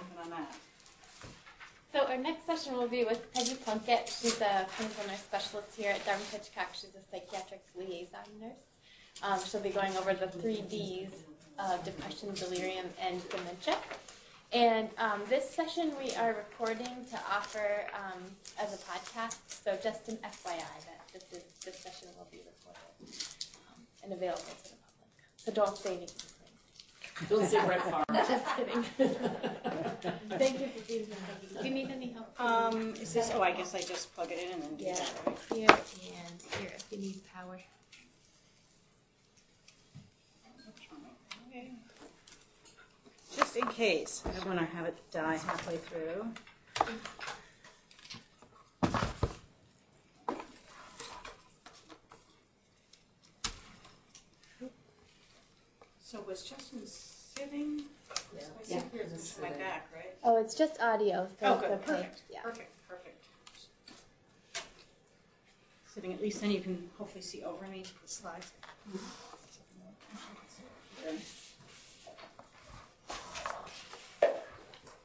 working on that. So our next session will be with Peggy Plunkett. She's a clinical nurse specialist here at Dartmouth Hitchcock. She's a psychiatric liaison nurse. She'll be going over the 3 Ds of depression, delirium, and dementia. And this session we are recording to offer as a podcast. So just an FYI that this session will be recorded and available to the public. So don't say anything. Don't say Red Farm. Just kidding. Thank you for being here. Do you need any help? Is this? Oh, I guess I just plug it in and then do that, right? Yeah, and here if you need power. Okay. Just in case, I don't want to have it die halfway through. So was Justin sitting? Yeah. Yeah. It's my back, right? Oh, it's just audio. So oh, good. Okay. Perfect. Yeah. Perfect. Sitting at least then you can hopefully see over me the slides. Mm-hmm.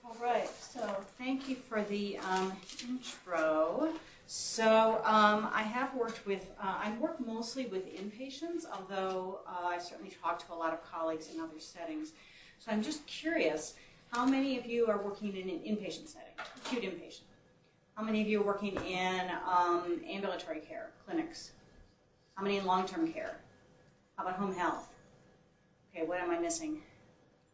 All right. So thank you for the intro. So I've worked mostly with inpatients, although I certainly talk to a lot of colleagues in other settings. So I'm just curious, how many of you are working in an inpatient setting, acute inpatient? How many of you are working in ambulatory care, clinics? How many in long-term care? How about home health? Okay, what am I missing?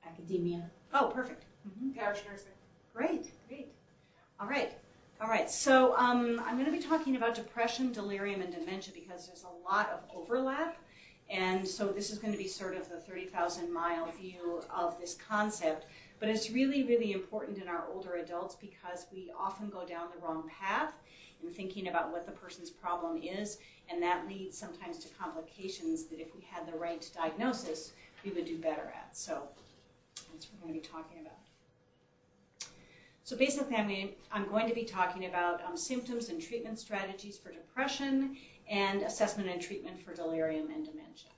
Academia. Oh, perfect. Mm-hmm. Parish nursing. Great, great. All right. All right, so I'm going to be talking about depression, delirium, and dementia because there's a lot of overlap, and so this is going to be sort of the 30,000-mile view of this concept, but it's really, really important in our older adults because we often go down the wrong path in thinking about what the person's problem is, and that leads sometimes to complications that if we had the right diagnosis, we would do better at. So that's what we're going to be talking about. So basically, I'm going to be talking about symptoms and treatment strategies for depression and assessment and treatment for delirium and dementia.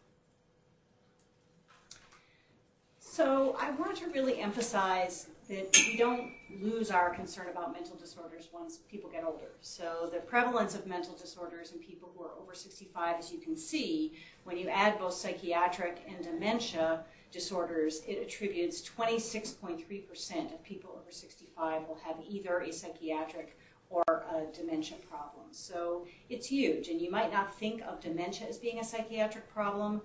So I want to really emphasize that we don't lose our concern about mental disorders once people get older. So the prevalence of mental disorders in people who are over 65, as you can see, when you add both psychiatric and dementia disorders, it attributes 26.3% of people over 65 will have either a psychiatric or a dementia problem. So it's huge, and you might not think of dementia as being a psychiatric problem.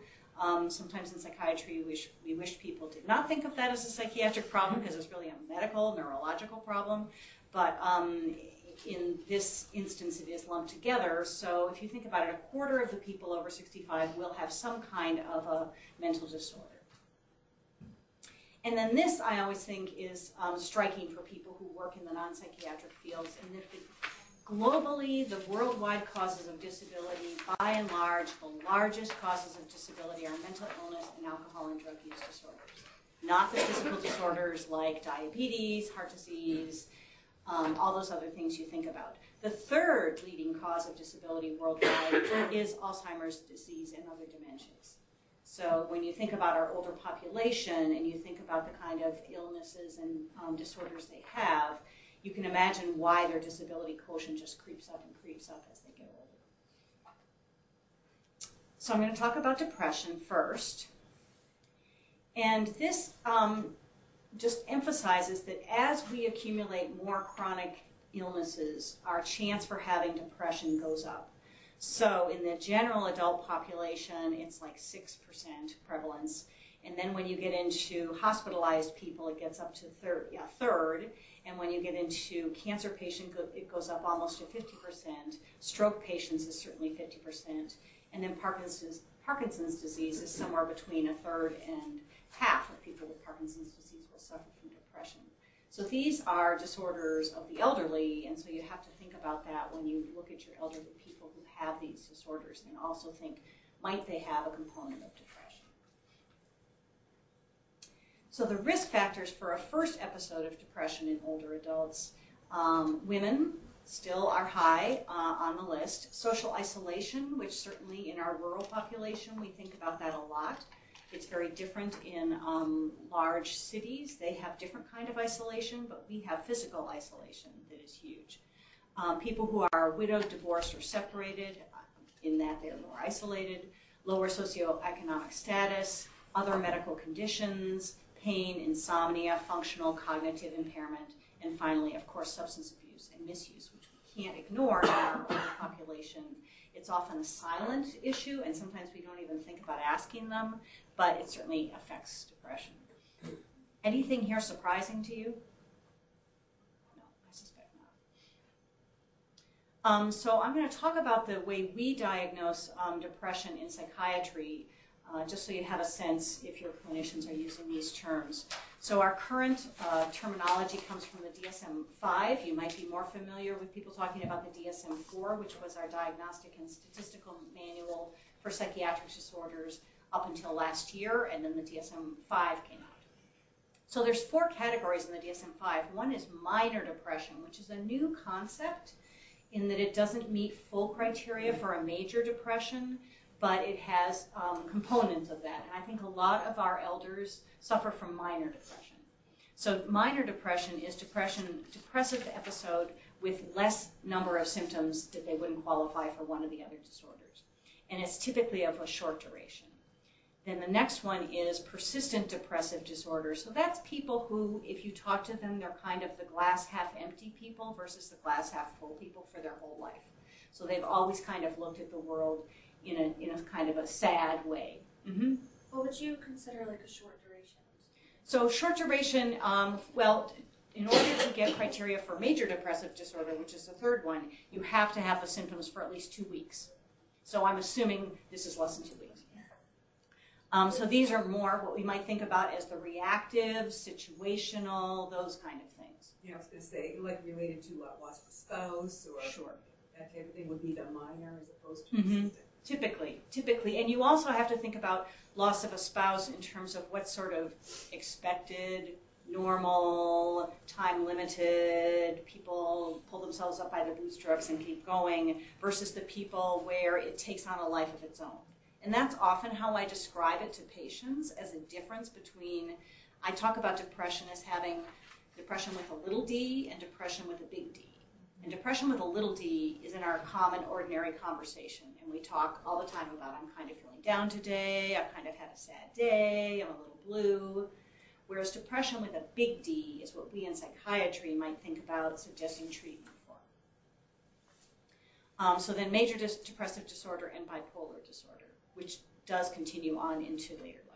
Sometimes in psychiatry, we wish people did not think of that as a psychiatric problem because it's really a medical, neurological problem. But in this instance, it is lumped together. So if you think about it, a quarter of the people over 65 will have some kind of a mental disorder. And then this, I always think, is striking for people who work in the non-psychiatric fields, and that globally, the worldwide causes of disability, by and large, the largest causes of disability are mental illness and alcohol and drug use disorders. Not the physical disorders like diabetes, heart disease, all those other things you think about. The third leading cause of disability worldwide is Alzheimer's disease and other dementias. So when you think about our older population and you think about the kind of illnesses and disorders they have, you can imagine why their disability quotient just creeps up as they get older. So I'm going to talk about depression first. And this just emphasizes that as we accumulate more chronic illnesses, our chance for having depression goes up. So in the general adult population, it's like 6% prevalence. And then when you get into hospitalized people, it gets up to a third. And when you get into cancer patients, it goes up almost to 50%. Stroke patients is certainly 50%. And then Parkinson's disease is somewhere between a third and half of people with Parkinson's disease will suffer from depression. So these are disorders of the elderly, and so you have to think about that when you look at your elderly people who have these disorders and also think, might they have a component of depression? So the risk factors for a first episode of depression in older adults, women still are high on the list. Social isolation, which certainly in our rural population, we think about that a lot. It's very different in large cities. They have different kind of isolation, but we have physical isolation that is huge. People who are widowed, divorced, or separated, in that they're more isolated, lower socioeconomic status, other medical conditions, pain, insomnia, functional cognitive impairment, and finally, of course, substance abuse and misuse, which we can't ignore in our older population. It's often a silent issue, and sometimes we don't even think about asking them, but it certainly affects depression. Anything here surprising to you? No, I suspect not. So I'm going to talk about the way we diagnose depression in psychiatry, just so you have a sense if your clinicians are using these terms. So our current terminology comes from the DSM-5. You might be more familiar with people talking about the DSM-4, which was our Diagnostic and Statistical Manual for Psychiatric Disorders up until last year, and then the DSM-5 came out. So there's four categories in the DSM-5. One is minor depression, which is a new concept in that it doesn't meet full criteria for a major depression, but it has components of that. And I think a lot of our elders suffer from minor depression. So minor depression is depressive episode with less number of symptoms that they wouldn't qualify for one of the other disorders. And it's typically of a short duration. Then the next one is persistent depressive disorder. So that's people who, if you talk to them, they're kind of the glass half empty people versus the glass half full people for their whole life. So they've always kind of looked at the world in a kind of a sad way. Mm-hmm. What would you consider like a short duration? So short duration, well, in order to get criteria for major depressive disorder, which is the third one, you have to have the symptoms for at least 2 weeks. So I'm assuming this is less than 2 weeks. So these are more what we might think about as the reactive, situational, those kind of things. Yeah, I was going to say, like related to loss of a spouse or sure. That type of thing would be the minor as opposed to persistent. Mm-hmm. Typically, and you also have to think about loss of a spouse in terms of what sort of expected, normal, time-limited, people pull themselves up by their bootstraps and keep going, versus the people where it takes on a life of its own. And that's often how I describe it to patients as a difference between, I talk about depression as having depression with a little d and depression with a big D. And depression with a little d is in our common, ordinary conversation. And we talk all the time about, I'm kind of feeling down today, I've kind of had a sad day, I'm a little blue. Whereas depression with a big D is what we in psychiatry might think about suggesting treatment for. So then major depressive disorder and bipolar disorder, which does continue on into later life.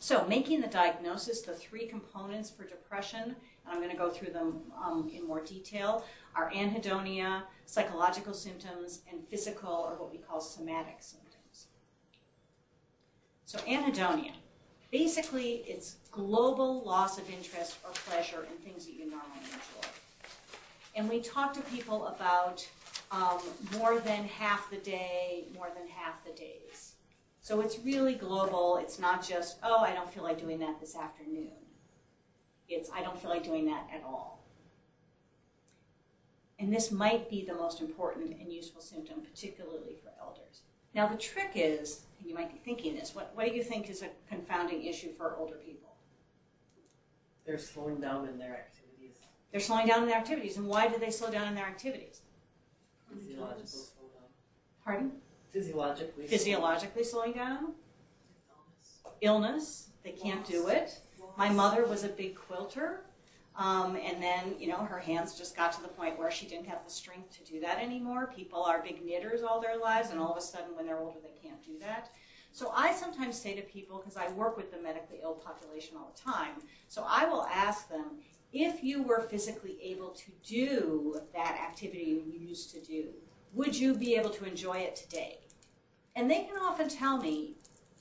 So making the diagnosis, the three components for depression, and I'm going to go through them in more detail, are anhedonia, psychological symptoms, and physical, or what we call somatic symptoms. So anhedonia, basically it's global loss of interest or pleasure in things that you normally enjoy. And we talk to people about more than half the day, more than half the days. So it's really global. It's not just, oh, I don't feel like doing that this afternoon. It's, I don't feel like doing that at all. And this might be the most important and useful symptom, particularly for elders. Now the trick is, and you might be thinking this, what do you think is a confounding issue for older people? They're slowing down in their activities. They're slowing down in their activities. And why do they slow down in their activities? Physiological slowdown. Pardon? Physiologically slowing down. Illness. They can't do it. My mother was a big quilter, and then her hands just got to the point where she didn't have the strength to do that anymore. People are big knitters all their lives, and all of a sudden when they're older they can't do that. So I sometimes say to people, because I work with the medically ill population all the time, so I will ask them, if you were physically able to do that activity you used to do, would you be able to enjoy it today? And they can often tell me,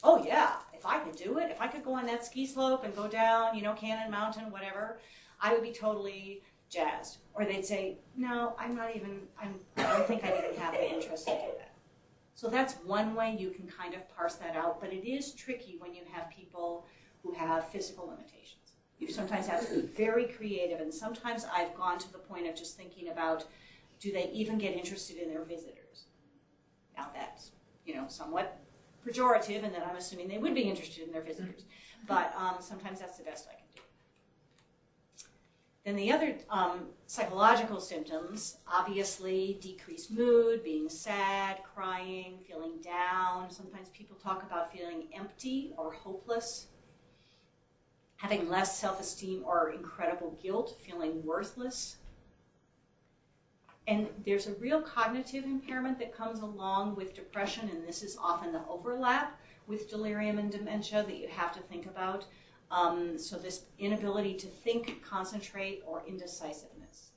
oh yeah, if I could do it, if I could go on that ski slope and go down, Cannon Mountain, whatever, I would be totally jazzed. Or they'd say, no, I don't think I even have the interest to do that. So that's one way you can kind of parse that out, but it is tricky when you have people who have physical limitations. You sometimes have to be very creative, and sometimes I've gone to the point of just thinking about, do they even get interested in their visitors? Now that's, somewhat pejorative, and that I'm assuming they would be interested in their visitors. But sometimes that's the best I can do. Then the other psychological symptoms, obviously decreased mood, being sad, crying, feeling down. Sometimes people talk about feeling empty or hopeless, having less self-esteem or incredible guilt, feeling worthless. And there's a real cognitive impairment that comes along with depression, and this is often the overlap with delirium and dementia that you have to think about. So this inability to think, concentrate, or indecisiveness.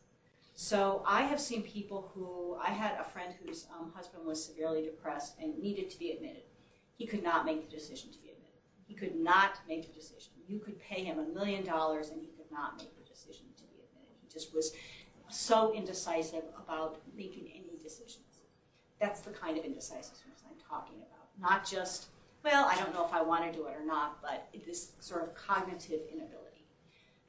So I have seen people who, I had a friend whose husband was severely depressed and needed to be admitted. He could not make the decision to be admitted. He could not make the decision. You could pay him $1 million and he could not make the decision to be admitted. He just was so indecisive about making any decisions. That's the kind of indecisiveness I'm talking about. Not just, well, I don't know if I want to do it or not, but this sort of cognitive inability.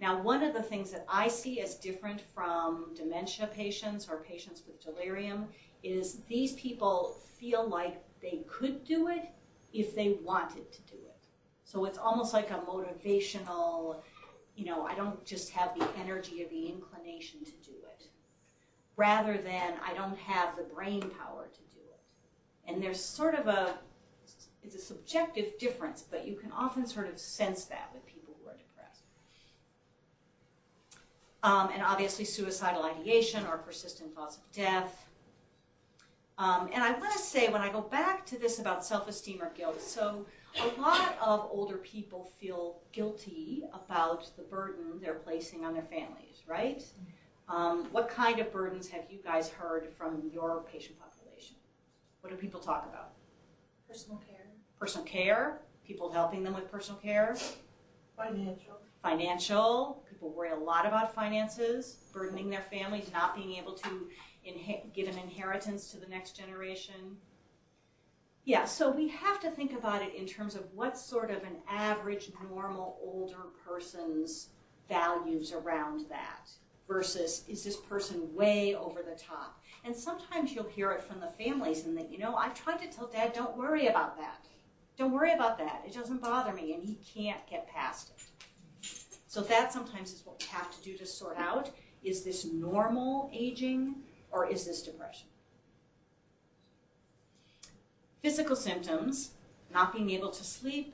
Now, one of the things that I see as different from dementia patients or patients with delirium is these people feel like they could do it if they wanted to do it. So it's almost like a motivational, you know, I don't just have the energy or the inclination to do it, rather than I don't have the brain power to do it. And there's sort of a, it's a subjective difference, but you can often sort of sense that with people who are depressed. And obviously suicidal ideation or persistent thoughts of death. And I want to say, when I go back to this about self-esteem or guilt, so a lot of older people feel guilty about the burden they're placing on their families, right? What kind of burdens have you guys heard from your patient population? What do people talk about? Personal care. Personal care, people helping them with personal care. Financial. Financial, people worry a lot about finances, burdening their families, not being able to give an inheritance to the next generation. Yeah, so we have to think about it in terms of what sort of an average, normal, older person's values around that versus is this person way over the top? And sometimes you'll hear it from the families and that, you know, I've tried to tell Dad, don't worry about that. Don't worry about that. It doesn't bother me, and he can't get past it. So that sometimes is what we have to do to sort out, is this normal aging or is this depression? Physical symptoms, not being able to sleep,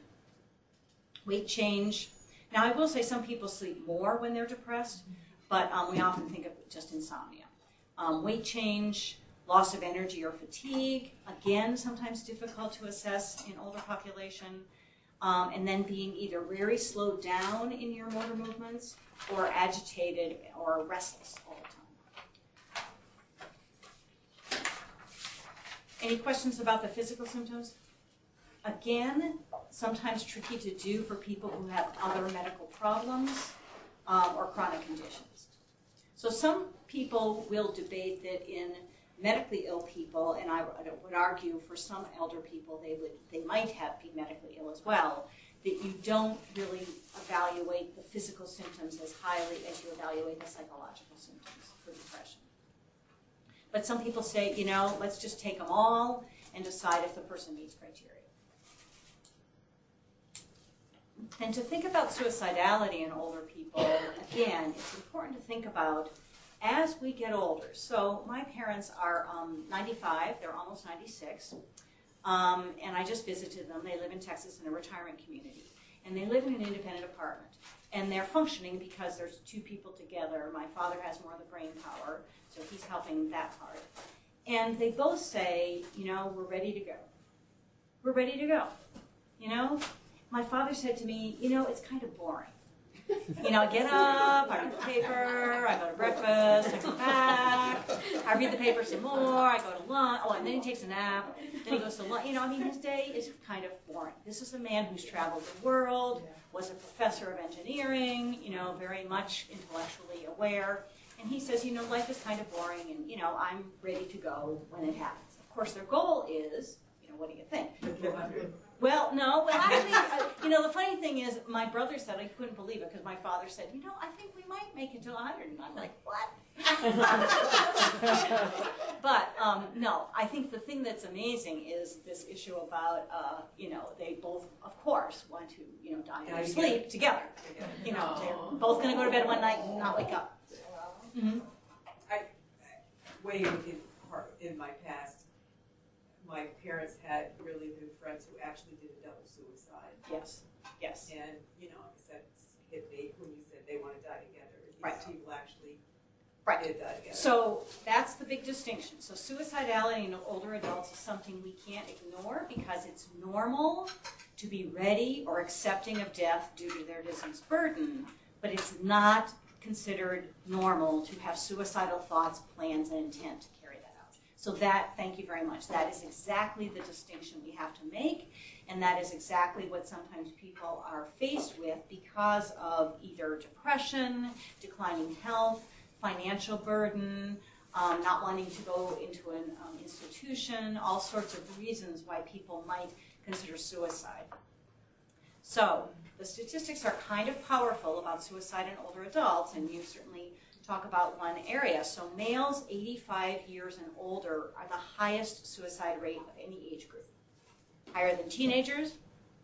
weight change. Now, I will say some people sleep more when they're depressed, but we often think of just insomnia. Weight change, loss of energy or fatigue, again, sometimes difficult to assess in older population, and then being either very slowed down in your motor movements or agitated or restless all the time. Any questions about the physical symptoms? Again, sometimes tricky to do for people who have other medical problems or chronic conditions. So some people will debate that in medically ill people, and I would argue for some elder people they might be medically ill as well, that you don't really evaluate the physical symptoms as highly as you evaluate the psychological symptoms for depression. But some people say, you know, let's just take them all and decide if the person meets criteria. And to think about suicidality in older people, again, it's important to think about as we get older. So my parents are 95, they're almost 96, and I just visited them. They live in Texas in a retirement community, and they live in an independent apartment. And they're functioning because there's two people together. My father has more of the brain power, so he's helping that part. And they both say, you know, we're ready to go. We're ready to go. You know, my father said to me, you know, it's kind of boring. You know, I get up, I read the paper, I go to breakfast, I come back, I read the paper some more, I go to lunch, oh, and then he takes a nap, then he goes to lunch. You know, I mean, his day is kind of boring. This is a man who's traveled the world, was a professor of engineering, you know, very much intellectually aware. And he says, you know, life is kind of boring, and, you know, I'm ready to go when it happens. Of course, their goal is, you know, what do you think? 400. Well, no. Well, actually, you know, the funny thing is, my brother said, I couldn't believe it, because my father said, you know, I think we might make it to 100. And I'm like, what? But, no, I think the thing that's amazing is this issue about, you know, they both, of course, want to, you know, die in their sleep together. You know, they're both going to go to bed one night and not wake up. Mm-hmm. Way in my past, my parents had really good friends who actually did a double suicide. Yes, yes. And, you know, when you said they want to die together, these right. people actually right. did die together. So that's the big distinction. So suicidality in older adults is something we can't ignore because it's normal to be ready or accepting of death due to their disease burden, but it's not considered normal to have suicidal thoughts, plans, and intent. So that, thank you very much, that is exactly the distinction we have to make, and that is exactly what sometimes people are faced with because of either depression, declining health, financial burden, not wanting to go into an institution, all sorts of reasons why people might consider suicide. So the statistics are kind of powerful about suicide in older adults, and you certainly talk about one area. So males 85 years and older are the highest suicide rate of any age group. Higher than teenagers,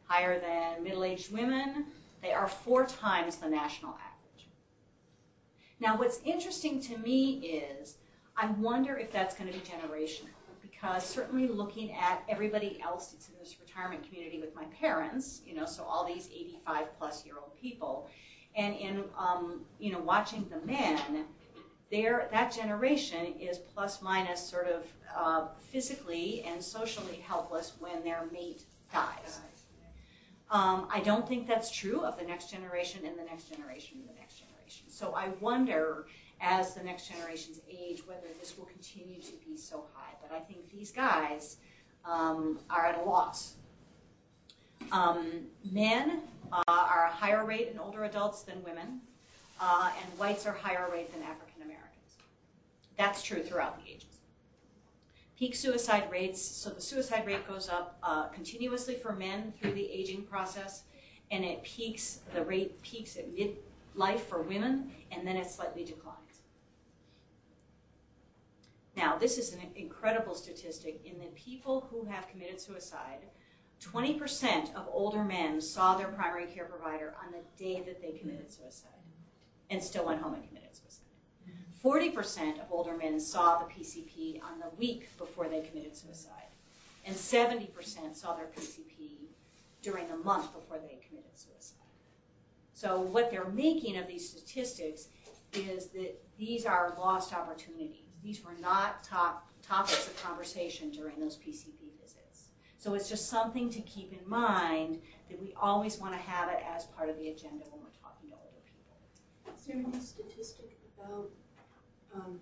higher than middle-aged women. They are 4 times the national average. Now what's interesting to me is I wonder if that's going to be generational, because certainly looking at everybody else that's in this retirement community with my parents, you know, so all these 85 plus year old people, and in you know, watching the men, that generation is plus minus sort of physically and socially helpless when their mate dies. I don't think that's true of the next generation and the next generation and the next generation. So I wonder, as the next generations age, whether this will continue to be so high. But I think these guys are at a loss. Men are a higher rate in older adults than women, and whites are higher rate than African Americans. That's true throughout the ages. Peak suicide rates, so the suicide rate goes up continuously for men through the aging process, and it peaks, the rate peaks at midlife for women, and then it slightly declines. Now, this is an incredible statistic in that people who have committed suicide, 20% of older men saw their primary care provider on the day that they committed suicide and still went home and committed suicide. 40% of older men saw the PCP on the week before they committed suicide, and 70% saw their PCP during the month before they committed suicide. So what they're making of these statistics is that these are lost opportunities. These were not top topics of conversation during those PCP. So it's just something to keep in mind that we always want to have it as part of the agenda when we're talking to older people. Is there any statistic about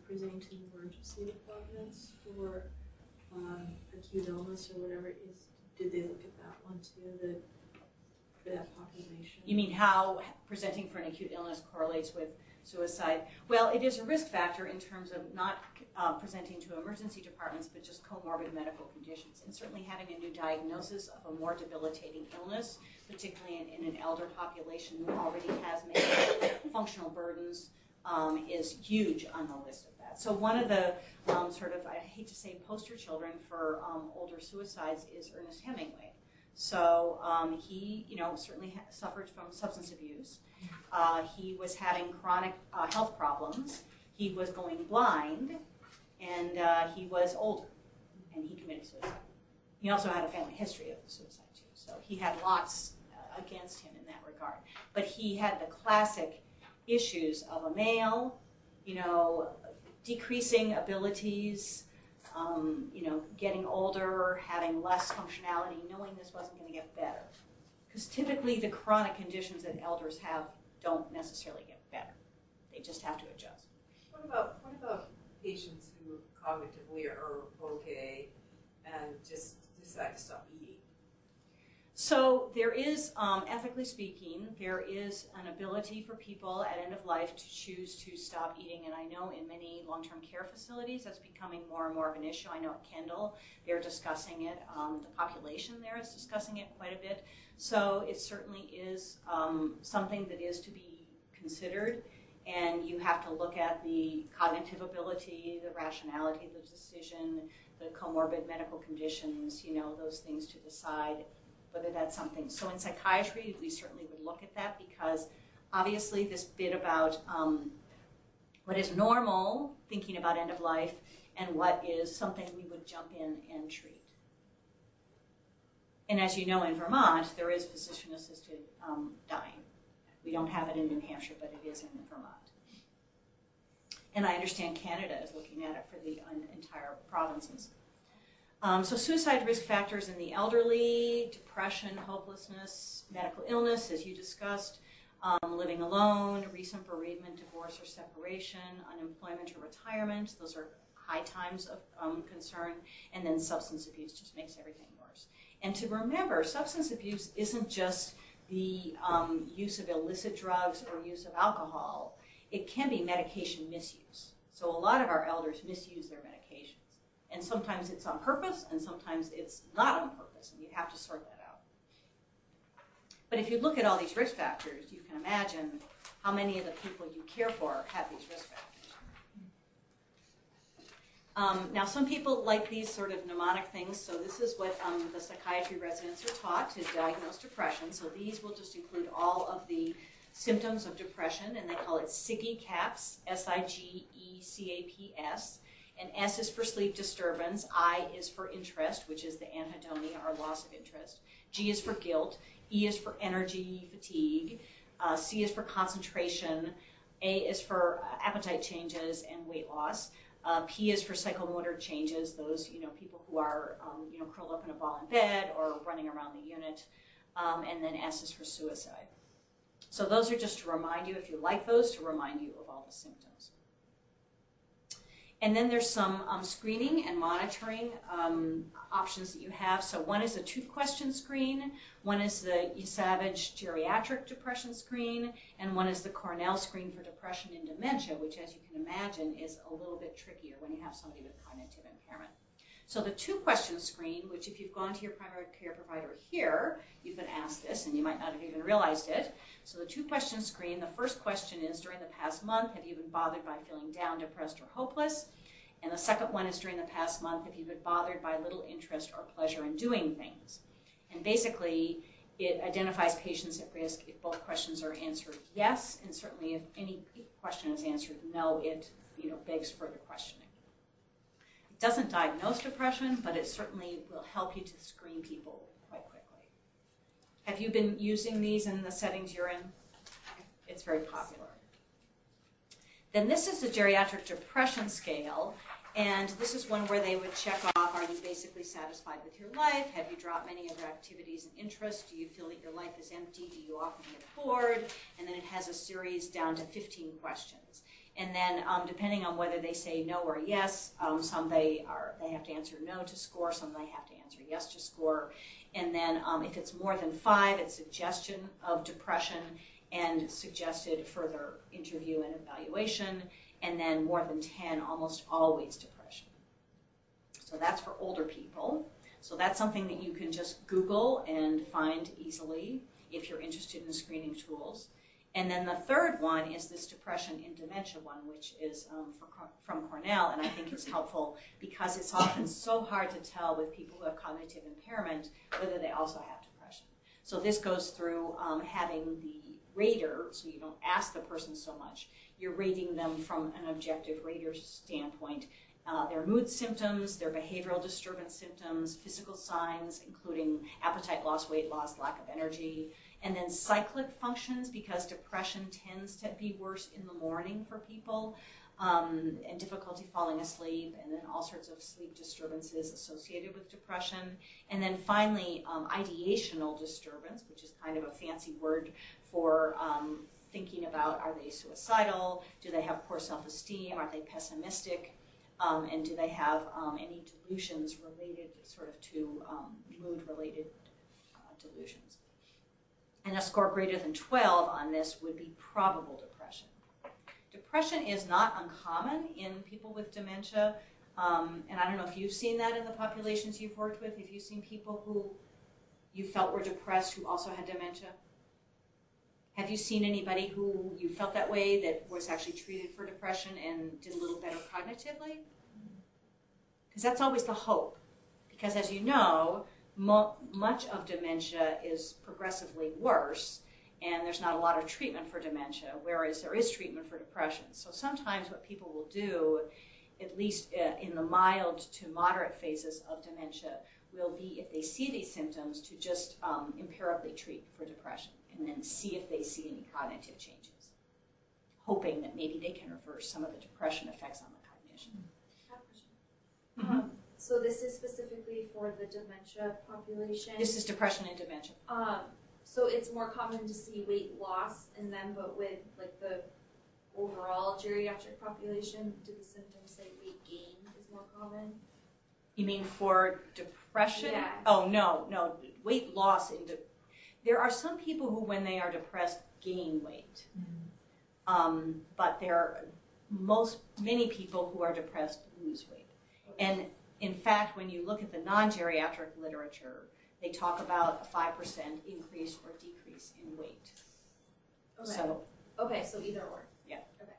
presenting to the emergency departments for acute illness or whatever it is? Did they look at that one too, for that population? You mean how presenting for an acute illness correlates with suicide? Well, it is a risk factor in terms of not presenting to emergency departments, but just comorbid medical conditions. And certainly having a new diagnosis of a more debilitating illness, particularly in an elder population who already has many functional burdens, is huge on the list of that. So one of the sort of, I hate to say poster children for older suicides is Ernest Hemingway. So he, you know, certainly suffered from substance abuse. He was having chronic health problems. He was going blind, and he was older, and he committed suicide. He also had a family history of suicide too, so he had lots against him in that regard. But he had the classic issues of a male, you know, decreasing abilities, you know, getting older, having less functionality, knowing this wasn't going to get better. Because typically the chronic conditions that elders have don't necessarily get better. They just have to adjust. What about patients who cognitively are okay and just decide to stop eating? So there is, ethically speaking, there is an ability for people at end of life to choose to stop eating. And I know in many long-term care facilities that's becoming more and more of an issue. I know at Kendall they're discussing it. The population there is discussing it quite a bit. So it certainly is something that is to be considered. And you have to look at the cognitive ability, the rationality of the decision, the comorbid medical conditions, you know, those things to decide whether that's something. So in psychiatry, we certainly would look at that, because obviously this bit about what is normal, thinking about end of life, and what is something we would jump in and treat. And as you know, in Vermont, there is physician-assisted dying. We don't have it in New Hampshire, but it is in Vermont. And I understand Canada is looking at it for the entire provinces. So suicide risk factors in the elderly, depression, hopelessness, medical illness, as you discussed, living alone, recent bereavement, divorce or separation, unemployment or retirement. Those are high times of concern. And then substance abuse just makes everything worse. And to remember, substance abuse isn't just the use of illicit drugs or use of alcohol. It can be medication misuse. So a lot of our elders misuse their medication. And sometimes it's on purpose, and sometimes it's not on purpose, and you have to sort that out. But if you look at all these risk factors, you can imagine how many of the people you care for have these risk factors. Now, some people like these sort of mnemonic things, so this is what the psychiatry residents are taught to diagnose depression. So these will just include all of the symptoms of depression, and they call it SIGECAPS, S-I-G-E-C-A-P-S. And S is for sleep disturbance, I is for interest, which is the anhedonia or loss of interest, G is for guilt, E is for energy fatigue, C is for concentration, A is for appetite changes and weight loss, P is for psychomotor changes, those, you know, people who are you know, curled up in a ball in bed or running around the unit, and then S is for suicide. So those are just to remind you, if you like those, to remind you of all the symptoms. And then there's some screening and monitoring options that you have. So one is the tooth question screen, one is the Yesavage geriatric depression screen, and one is the Cornell screen for depression and dementia, which, as you can imagine, is a little bit trickier when you have somebody with cognitive impairment. So the two question screen, which if you've gone to your primary care provider here, you've been asked this and you might not have even realized it. So the two question screen, the first question is, during the past month, have you been bothered by feeling down, depressed, or hopeless? And the second one is, during the past month, have you been bothered by little interest or pleasure in doing things? And basically, it identifies patients at risk if both questions are answered yes, and certainly if any question is answered no, it, you know, begs further questioning. Doesn't diagnose depression, but it certainly will help you to screen people quite quickly. Have you been using these in the settings you're in? It's very popular. Then this is the geriatric depression scale, and this is one where they would check off, are you basically satisfied with your life? Have you dropped many of your activities and interests? Do you feel that your life is empty? Do you often get bored? And then it has a series down to 15 questions. And then depending on whether they say no or yes, some they have to answer no to score, some they have to answer yes to score. And then if it's more than 5, it's suggestion of depression and suggested further interview and evaluation. And then more than 10, almost always depression. So that's for older people. So that's something that you can just Google and find easily if you're interested in screening tools. And then the third one is this depression in dementia one, which is from Cornell, and I think it's helpful because it's often so hard to tell with people who have cognitive impairment whether they also have depression. So this goes through having the rater, so you don't ask the person so much. You're rating them from an objective rater standpoint. Their mood symptoms, their behavioral disturbance symptoms, physical signs, including appetite loss, weight loss, lack of energy, and then cyclic functions, because depression tends to be worse in the morning for people, and difficulty falling asleep, and then all sorts of sleep disturbances associated with depression. And then finally, ideational disturbance, which is kind of a fancy word for thinking about, are they suicidal, do they have poor self-esteem, are they pessimistic, and do they have any delusions related sort of to mood-related delusions. And a score greater than 12 on this would be probable depression. Depression is not uncommon in people with dementia. And I don't know if you've seen that in the populations you've worked with, if you've seen people who you felt were depressed who also had dementia. Have you seen anybody who you felt that way that was actually treated for depression and did a little better cognitively? Because that's always the hope. Because as you know, much of dementia is progressively worse, and there's not a lot of treatment for dementia, whereas there is treatment for depression. So sometimes what people will do, at least in the mild to moderate phases of dementia, will be, if they see these symptoms, to just empirically treat for depression and then see if they see any cognitive changes, hoping that maybe they can reverse some of the depression effects on the cognition. Mm-hmm. So this is specifically for the dementia population? This is depression and dementia. So it's more common to see weight loss in them, but with like the overall geriatric population, do the symptoms like weight gain is more common? You mean for depression? Yeah. Oh, no, no. Weight loss in depression. There are some people who, when they are depressed, gain weight. Mm-hmm. But there are many people who are depressed lose weight. Okay. And in fact, when you look at the non-geriatric literature, they talk about a 5% increase or decrease in weight. Okay. So either or. Yeah. Okay.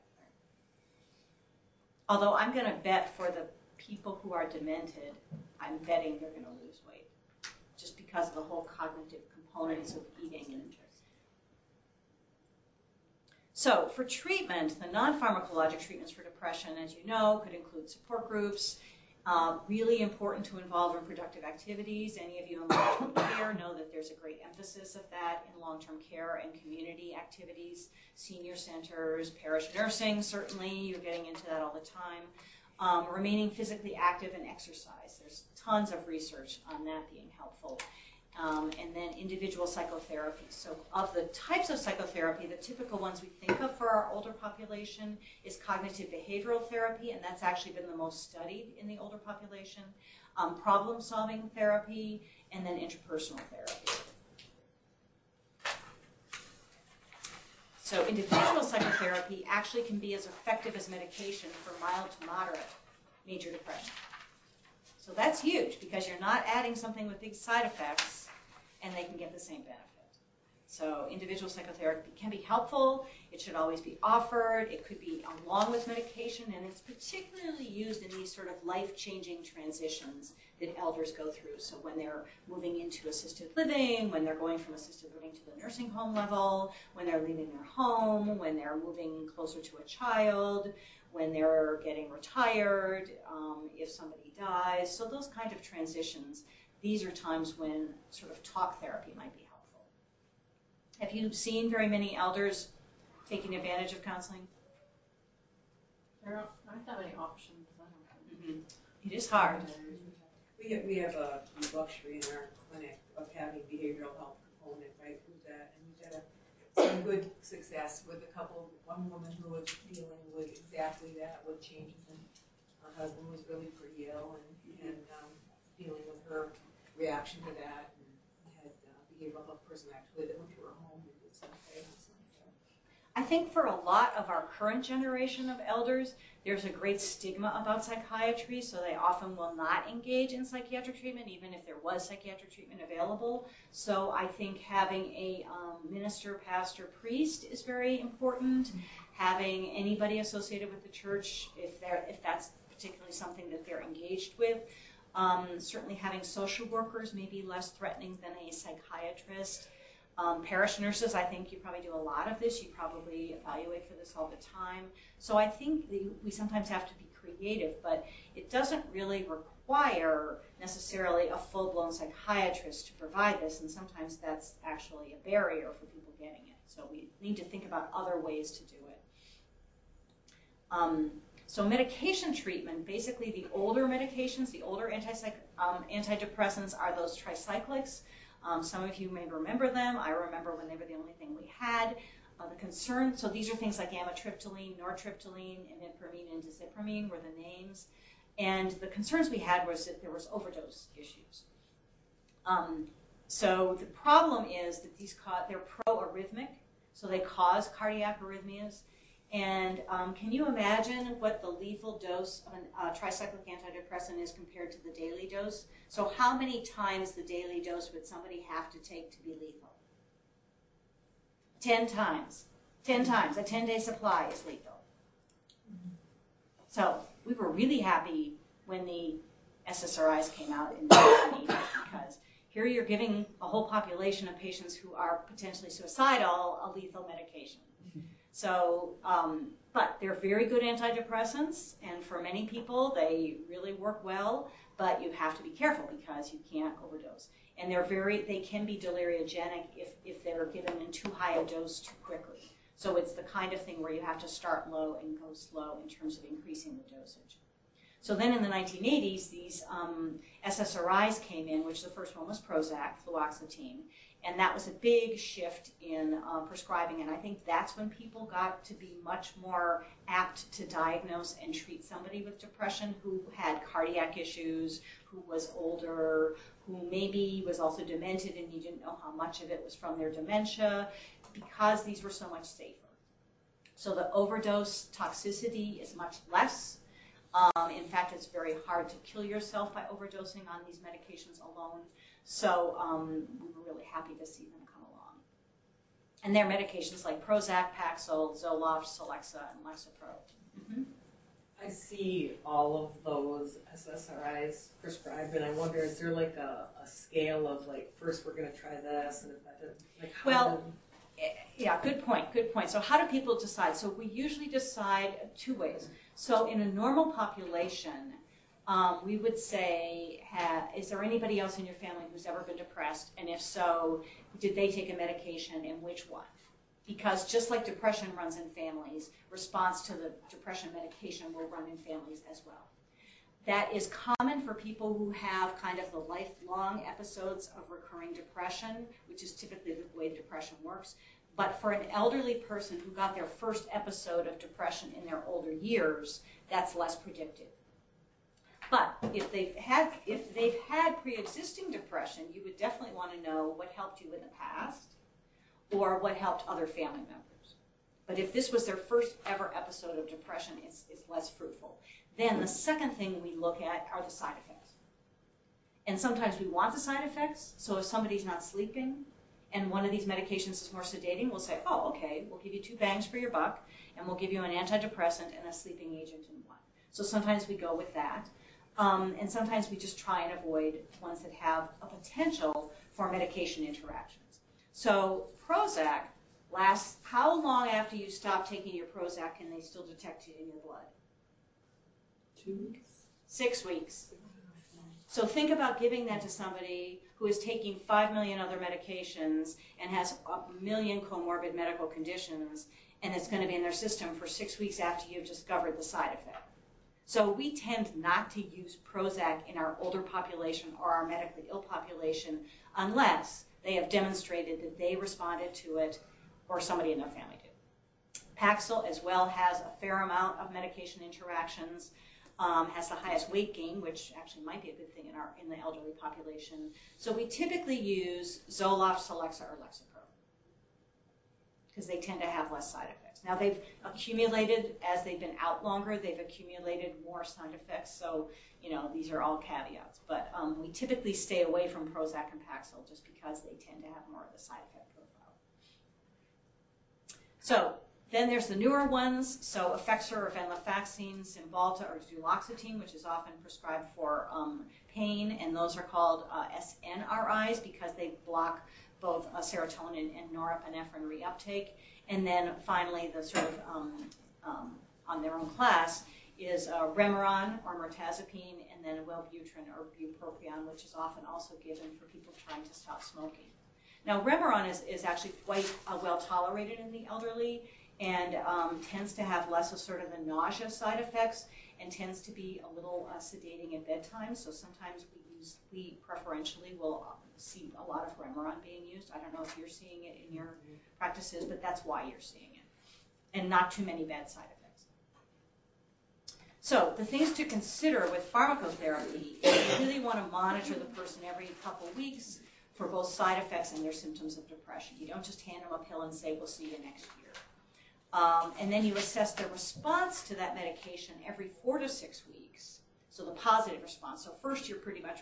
Although I'm going to bet for the people who are demented, I'm betting they're going to lose weight just because of the whole cognitive components of eating and interest. So for treatment, the non-pharmacologic treatments for depression, as you know, could include support groups. Really important to involve in productive activities. Any of you in long-term care know that there's a great emphasis of that in long-term care and community activities, senior centers, parish nursing, certainly. You're getting into that all the time. Remaining physically active and exercise. There's tons of research on that being helpful. And then individual psychotherapy. So of the types of psychotherapy, the typical ones we think of for our older population is cognitive behavioral therapy, and that's actually been the most studied in the older population, problem-solving therapy, and then interpersonal therapy. So individual psychotherapy actually can be as effective as medication for mild to moderate major depression. So that's huge because you're not adding something with big side effects and they can get the same benefit. So individual psychotherapy can be helpful. It should always be offered. It could be along with medication, and it's particularly used in these sort of life-changing transitions that elders go through. So when they're moving into assisted living, when they're going from assisted living to the nursing home level, when they're leaving their home, when they're moving closer to a child, when they're getting retired, if somebody dies. So those kind of transitions, these are times when sort of talk therapy might be helpful. Have you seen very many elders taking advantage of counseling? There aren't that many options. Mm-hmm. It is hard. We have a luxury in our clinic of having behavioral health component right through that, and we've got some good success with a couple. One woman who was dealing with exactly that, with changes, and her husband was really pretty ill, and dealing with her reaction to that, and had a behavioral health person actually that went to her home and did some things. I think for a lot of our current generation of elders, there's a great stigma about psychiatry, so they often will not engage in psychiatric treatment, even if there was psychiatric treatment available. So I think having a minister, pastor, priest is very important. Having anybody associated with the church, if that's particularly something that they're engaged with. Certainly having social workers may be less threatening than a psychiatrist. Parish nurses, I think you probably do a lot of this. You probably evaluate for this all the time. So I think we sometimes have to be creative, but it doesn't really require necessarily a full-blown psychiatrist to provide this, and sometimes that's actually a barrier for people getting it. So we need to think about other ways to do it. So medication treatment, basically the older medications, the older antidepressants are those tricyclics. Some of you may remember them. I remember when they were the only thing we had. The concern, so these are things like amitriptyline, nortriptyline, imipramine, and disipramine were the names. And the concerns we had was that there was overdose issues. So the problem is that these they're pro-arrhythmic, so they cause cardiac arrhythmias. And can you imagine what the lethal dose of a tricyclic antidepressant is compared to the daily dose? So how many times the daily dose would somebody have to take to be lethal? 10 times. 10 times. A 10-day supply is lethal. So we were really happy when the SSRIs came out in the 1980s, because here you're giving a whole population of patients who are potentially suicidal a lethal medication. So, but they're very good antidepressants, and for many people they really work well, but you have to be careful because you can't overdose. And they're they can be deliriogenic if they're given in too high a dose too quickly. So it's the kind of thing where you have to start low and go slow in terms of increasing the dosage. So then in the 1980s, these SSRIs came in, which the first one was Prozac, fluoxetine, and that was a big shift in prescribing, and I think that's when people got to be much more apt to diagnose and treat somebody with depression who had cardiac issues, who was older, who maybe was also demented and you didn't know how much of it was from their dementia, because these were so much safer. So the overdose toxicity is much less. In fact, it's very hard to kill yourself by overdosing on these medications alone. So we were really happy to see them come along. And their medications like Prozac, Paxil, Zoloft, Celexa, and Lexapro. Mm-hmm. I see all of those SSRIs prescribed, and I wonder, is there like a scale of like, first we're going to try this, and if that doesn't, like how yeah, good point, good point. So how do people decide? So we usually decide two ways. So in a normal population, we would say, is there anybody else in your family who's ever been depressed? And if so, did they take a medication and which one? Because just like depression runs in families, response to the depression medication will run in families as well. That is common for people who have kind of the lifelong episodes of recurring depression, which is typically the way depression works. But for an elderly person who got their first episode of depression in their older years, that's less predictive. But if they've had pre-existing depression, you would definitely want to know what helped you in the past or what helped other family members. But if this was their first ever episode of depression, it's less fruitful. Then the second thing we look at are the side effects. And sometimes we want the side effects, so if somebody's not sleeping and one of these medications is more sedating, we'll say, oh, okay, we'll give you 2 bangs for your buck, and we'll give you an antidepressant and a sleeping agent in one. So sometimes we go with that, and sometimes we just try and avoid ones that have a potential for medication interactions. So Prozac lasts, how long after you stop taking your Prozac can they still detect it in your blood? 2 weeks. 6 weeks. So think about giving that to somebody who is taking 5 million other medications and has 1 million comorbid medical conditions, and it's going to be in their system for 6 weeks after you've discovered the side effect. So we tend not to use Prozac in our older population or our medically ill population unless they have demonstrated that they responded to it or somebody in their family did. Paxil as well has a fair amount of medication interactions. Has the highest weight gain, which actually might be a good thing in the elderly population. So we typically use Zoloft, Celexa, or Lexapro because they tend to have less side effects. Now they've accumulated, as they've been out longer, they've accumulated more side effects. So, you know, these are all caveats. But we typically stay away from Prozac and Paxil just because they tend to have more of the side effect profile. So then there's the newer ones, so Effexor or venlafaxine, Cymbalta or duloxetine, which is often prescribed for pain, and those are called SNRIs because they block both serotonin and norepinephrine reuptake. And then finally, the sort of on their own class is Remeron or mirtazapine, and then Wellbutrin or bupropion, which is often also given for people trying to stop smoking. Now, Remeron is actually quite well tolerated in the elderly, and tends to have less of sort of the nausea side effects and tends to be a little sedating at bedtime. So sometimes we preferentially will see a lot of Remeron being used. I don't know if you're seeing it in your practices, but that's why you're seeing it. And not too many bad side effects. So the things to consider with pharmacotherapy, you really want to monitor the person every couple weeks for both side effects and their symptoms of depression. You don't just hand them a pill and say, we'll see you next year. And then you assess their response to that medication every 4 to 6 weeks, so the positive response. So first you're pretty much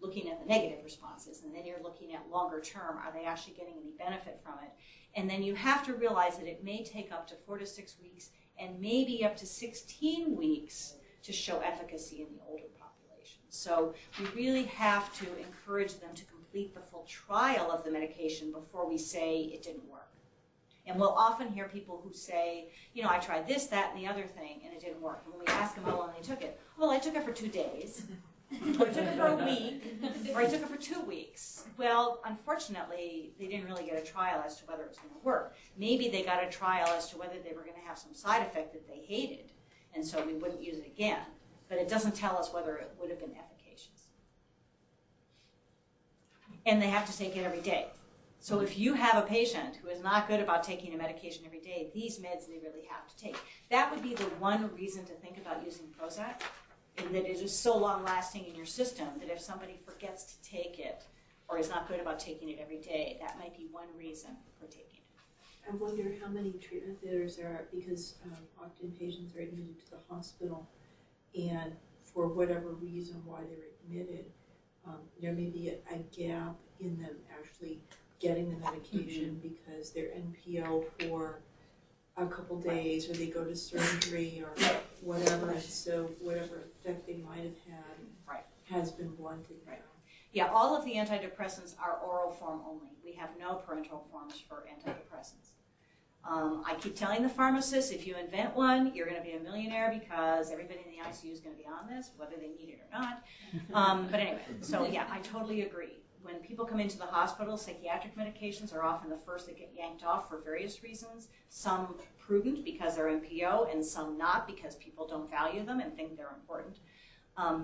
looking at the negative responses, and then you're looking at longer term, are they actually getting any benefit from it? And then you have to realize that it may take up to 4 to 6 weeks and maybe up to 16 weeks to show efficacy in the older population. So we really have to encourage them to complete the full trial of the medication before we say it didn't work. And we'll often hear people who say, you know, I tried this, that, and the other thing, and it didn't work. And when we ask them how long they took it, well, I took it for 2 days, or I took it for a week, or I took it for 2 weeks. Well, unfortunately, they didn't really get a trial as to whether it was going to work. Maybe they got a trial as to whether they were going to have some side effect that they hated, and so we wouldn't use it again. But it doesn't tell us whether it would have been efficacious. And they have to take it every day. So if you have a patient who is not good about taking a medication every day, these meds they really have to take. That would be the one reason to think about using Prozac, in that it is so long-lasting in your system that if somebody forgets to take it or is not good about taking it every day, that might be one reason for taking it. I wonder how many treatment theaters there are, because often patients are admitted to the hospital, and for whatever reason why they're admitted, there may be a gap in them actually getting the medication, because they're NPO for a couple days, or they go to surgery, or whatever, and so whatever effect they might have had has been blunted now. Yeah, all of the antidepressants are oral form only. We have no parenteral forms for antidepressants. I keep telling the pharmacists, if you invent one, you're going to be a millionaire, because everybody in the ICU is going to be on this, whether they need it or not. But anyway, so yeah, I totally agree. When people come into the hospital, psychiatric medications are often the first that get yanked off for various reasons. Some prudent because they're NPO, and some not because people don't value them and think they're important.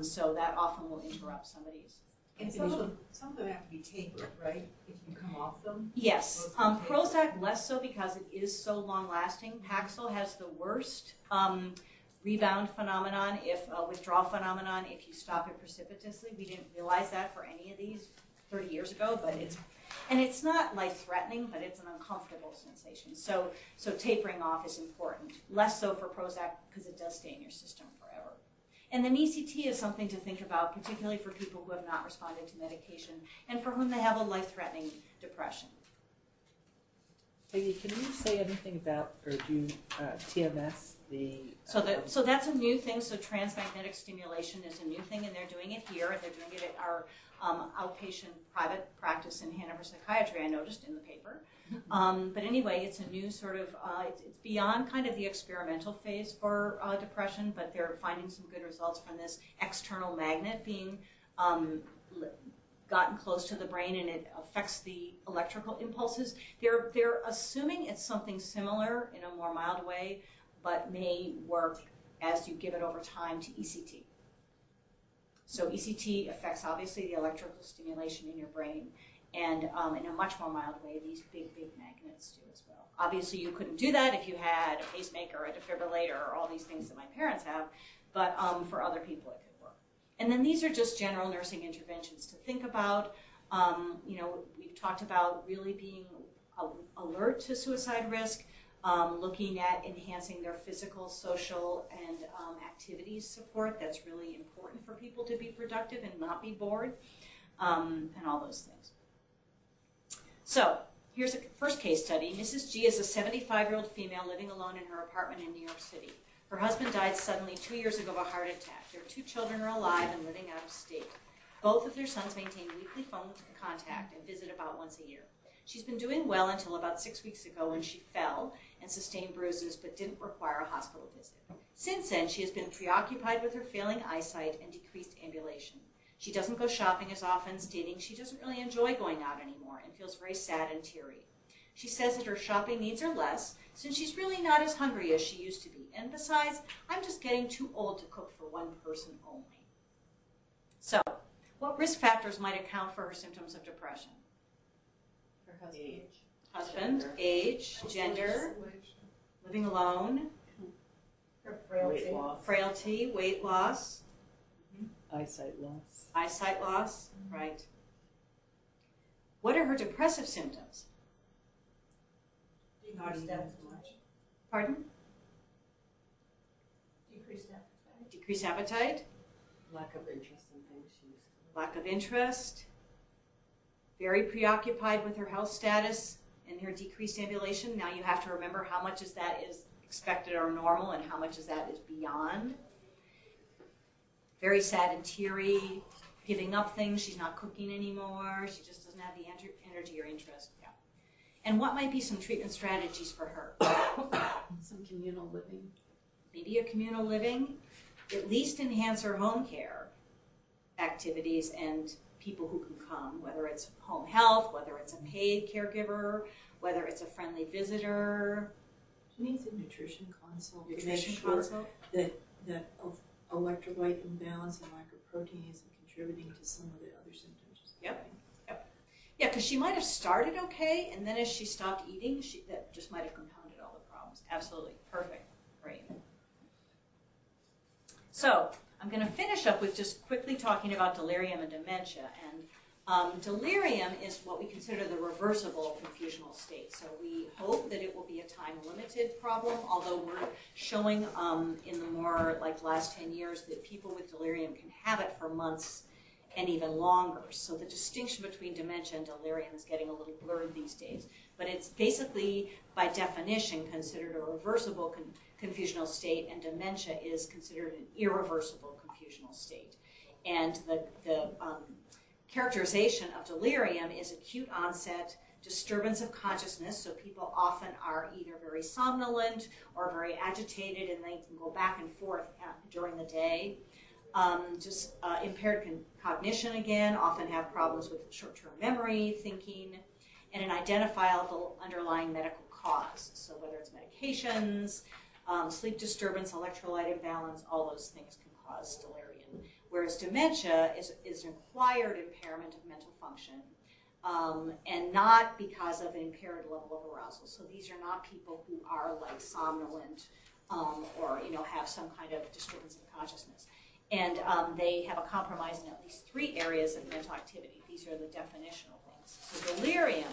So that often will interrupt somebody's. And some of them have to be tapered, right? If you come off them? Yes. Prozac less so, because it is so long-lasting. Paxil has the worst rebound phenomenon, withdrawal phenomenon, if you stop it precipitously. We didn't realize that for any of these 30 years ago, but it's not life-threatening, but it's an uncomfortable sensation. So tapering off is important. Less so for Prozac, because it does stay in your system forever. And then ECT is something to think about, particularly for people who have not responded to medication and for whom they have a life-threatening depression. Peggy, can you say anything about, or do TMS? So that's a new thing. So transmagnetic stimulation is a new thing, and they're doing it here, and they're doing it at our outpatient private practice in Hanover Psychiatry, I noticed in the paper. But anyway, it's a new sort of, it's beyond kind of the experimental phase for depression, but they're finding some good results from this external magnet being gotten close to the brain, and it affects the electrical impulses. They're assuming it's something similar in a more mild way, but may work as you give it over time to ECT. So ECT affects, obviously, the electrical stimulation in your brain, and in a much more mild way, these big, big magnets do as well. Obviously, you couldn't do that if you had a pacemaker, a defibrillator, or all these things that my parents have, but for other people, it could work. And then these are just general nursing interventions to think about. You know, we've talked about really being alert to suicide risk, looking at enhancing their physical, social, and activities support. That's really important for people to be productive and not be bored, and all those things. So here's a first case study. Mrs. G is a 75-year-old female living alone in her apartment in New York City. Her husband died suddenly 2 years ago of a heart attack. Their 2 children are alive and living out of state. Both of their sons maintain weekly phone contact and visit about once a year. She's been doing well until about 6 weeks ago when she fell and sustained bruises but didn't require a hospital visit. Since then, she has been preoccupied with her failing eyesight and decreased ambulation. She doesn't go shopping as often, stating she doesn't really enjoy going out anymore and feels very sad and teary. She says that her shopping needs are less, since she's really not as hungry as she used to be. And besides, I'm just getting too old to cook for one person only. So, what risk factors might account for her symptoms of depression? Husband, age, gender, living alone, frailty, weight loss, eyesight loss, right. What are her depressive symptoms? Decreased appetite. Pardon? Decreased appetite. Decreased appetite. Lack of interest in things she used to. Lack of interest. Very preoccupied with her health status and her decreased ambulation. Now you have to remember how much of that is expected or normal and how much of that is beyond. Very sad and teary, giving up things. She's not cooking anymore. She just doesn't have the energy or interest. Yeah. And what might be some treatment strategies for her? Some communal living. Maybe a communal living. At least enhance her home care activities and people who can come, whether it's home health, whether it's a paid caregiver, whether it's a friendly visitor. She needs a nutrition consult. Nutrition consult. That electrolyte imbalance and microprotein isn't contributing to some of the other symptoms. Yep. Yep. Yeah, because she might have started okay, and then as she stopped eating, that just might have compounded all the problems. Absolutely. Perfect. Great. So I'm going to finish up with just quickly talking about delirium and dementia. And delirium is what we consider the reversible confusional state. So we hope that it will be a time-limited problem, although we're showing in the more like last 10 years that people with delirium can have it for months and even longer. So the distinction between dementia and delirium is getting a little blurred these days. But it's basically, by definition, considered a reversible confusional state, and dementia is considered an irreversible confusional state. And the characterization of delirium is acute onset disturbance of consciousness, so people often are either very somnolent or very agitated, and they can go back and forth during the day. Impaired cognition again, often have problems with short-term memory, thinking, and an identifiable underlying medical cause, so whether it's medications, sleep disturbance, electrolyte imbalance, all those things can cause delirium. Whereas dementia is an acquired impairment of mental function and not because of an impaired level of arousal. So these are not people who are like somnolent or have some kind of disturbance of consciousness. And they have a compromise in at least 3 areas of mental activity. These are the definitional things. So delirium.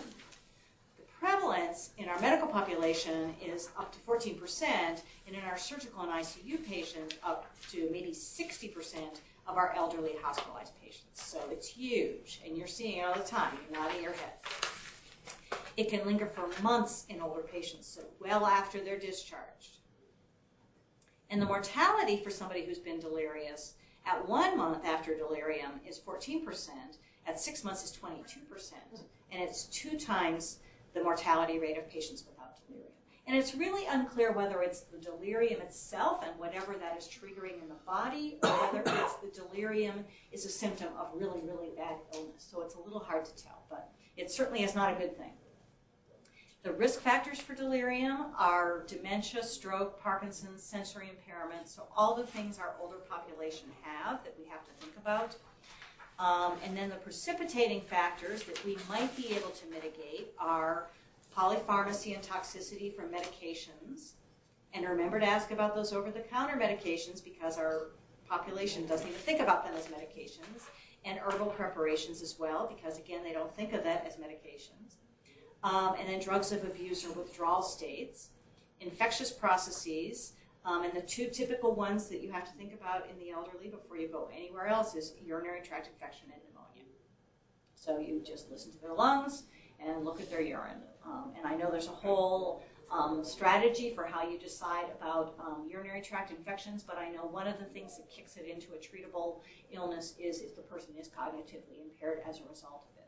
Prevalence in our medical population is up to 14%, and in our surgical and ICU patients, up to maybe 60% of our elderly hospitalized patients. So it's huge, and you're seeing it all the time. You're nodding your head. It can linger for months in older patients, so well after they're discharged. And the mortality for somebody who's been delirious at 1 month after delirium is 14%, at 6 months is 22%, and it's 2 times the mortality rate of patients without delirium. And it's really unclear whether it's the delirium itself and whatever that is triggering in the body, or whether it's the delirium is a symptom of really, really bad illness. So it's a little hard to tell, but it certainly is not a good thing. The risk factors for delirium are dementia, stroke, Parkinson's, sensory impairment, so all the things our older population have that we have to think about. And then the precipitating factors that we might be able to mitigate are polypharmacy and toxicity from medications. And remember to ask about those over-the-counter medications because our population doesn't even think about them as medications. And herbal preparations as well because, again, they don't think of that as medications. And then drugs of abuse or withdrawal states, infectious processes, and the 2 typical ones that you have to think about in the elderly before you go anywhere else is urinary tract infection and pneumonia. So you just listen to their lungs and look at their urine. And I know there's a whole strategy for how you decide about urinary tract infections, but I know one of the things that kicks it into a treatable illness is if the person is cognitively impaired as a result of it.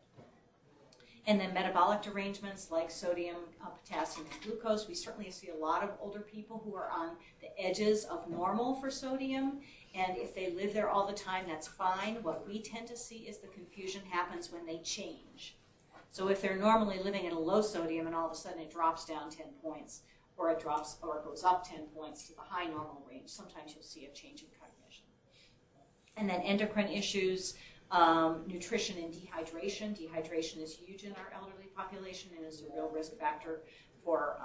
And then metabolic derangements like sodium, potassium, and glucose. We certainly see a lot of older people who are on the edges of normal for sodium. And if they live there all the time, that's fine. What we tend to see is the confusion happens when they change. So if they're normally living at a low sodium and all of a sudden it drops down 10 points, or it drops or it goes up 10 points to the high normal range, sometimes you'll see a change in cognition. And then endocrine issues. Nutrition and dehydration. Dehydration is huge in our elderly population and is a real risk factor for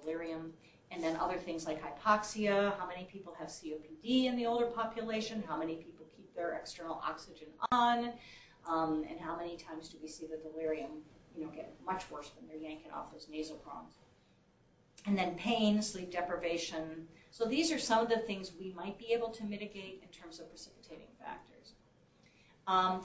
delirium. And then other things like hypoxia, how many people have COPD in the older population, how many people keep their external oxygen on, and how many times do we see the delirium, you know, get much worse when they're yanking off those nasal prongs. And then pain, sleep deprivation. So these are some of the things we might be able to mitigate in terms of precipitating factors.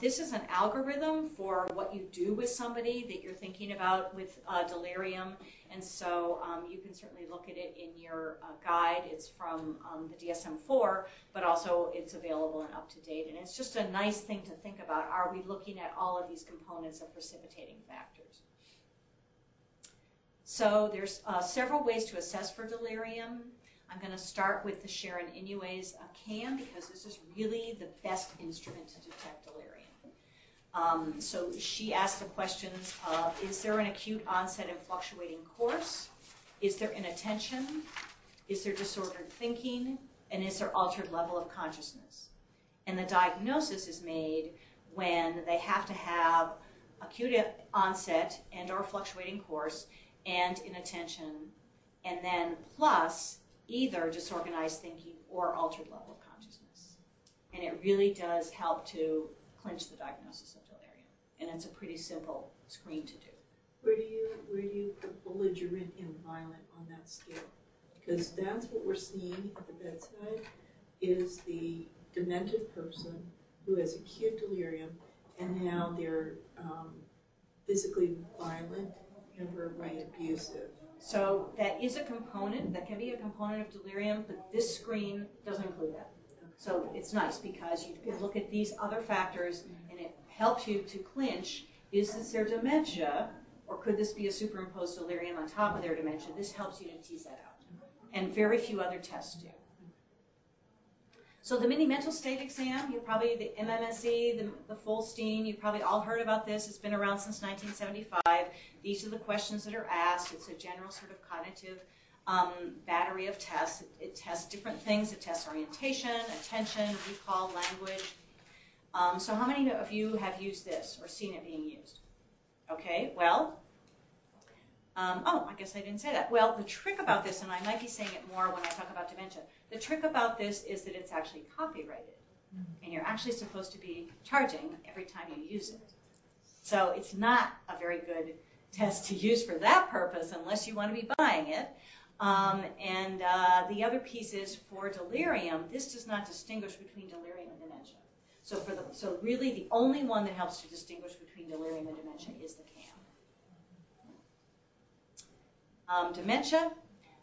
This is an algorithm for what you do with somebody that you're thinking about with delirium. And so you can certainly look at it in your guide. It's from the DSM-4, but also it's available and up to date. And it's just a nice thing to think about. Are we looking at all of these components of precipitating factors? So there's several ways to assess for delirium. I'm going to start with the Sharon Inouye's CAM because this is really the best instrument to detect delirium. So she asked the questions of, is there an acute onset and fluctuating course? Is there inattention? Is there disordered thinking? And is there altered level of consciousness? And the diagnosis is made when they have to have acute onset and or fluctuating course and inattention, and then plus either disorganized thinking or altered level of consciousness. And it really does help to clinch the diagnosis of delirium. And it's a pretty simple screen to do. Where do you put belligerent and violent on that scale? Because that's what we're seeing at the bedside, is the demented person who has acute delirium, and now they're physically violent, verbally abusive. So that is a component, that can be a component of delirium, but this screen doesn't include that. So it's nice because you can look at these other factors and it helps you to clinch, is this their dementia or could this be a superimposed delirium on top of their dementia? This helps you to tease that out. And very few other tests do. So the mini mental state exam, you probably, the MMSE, the Folstein, you probably all heard about this. It's been around since 1975. These are the questions that are asked. It's a general sort of cognitive battery of tests. It tests different things. It tests orientation, attention, recall, language. So how many of you have used this or seen it being used? Okay, well, oh, I guess I didn't say that. Well, the trick about this, and I might be saying it more when I talk about dementia, the trick about this is that it's actually copyrighted. And you're actually supposed to be charging every time you use it. So it's not a very good test to use for that purpose unless you want to be buying it. The other piece is for delirium, this does not distinguish between delirium and dementia. So, so really the only one that helps to distinguish between delirium and dementia is the CAM. Dementia.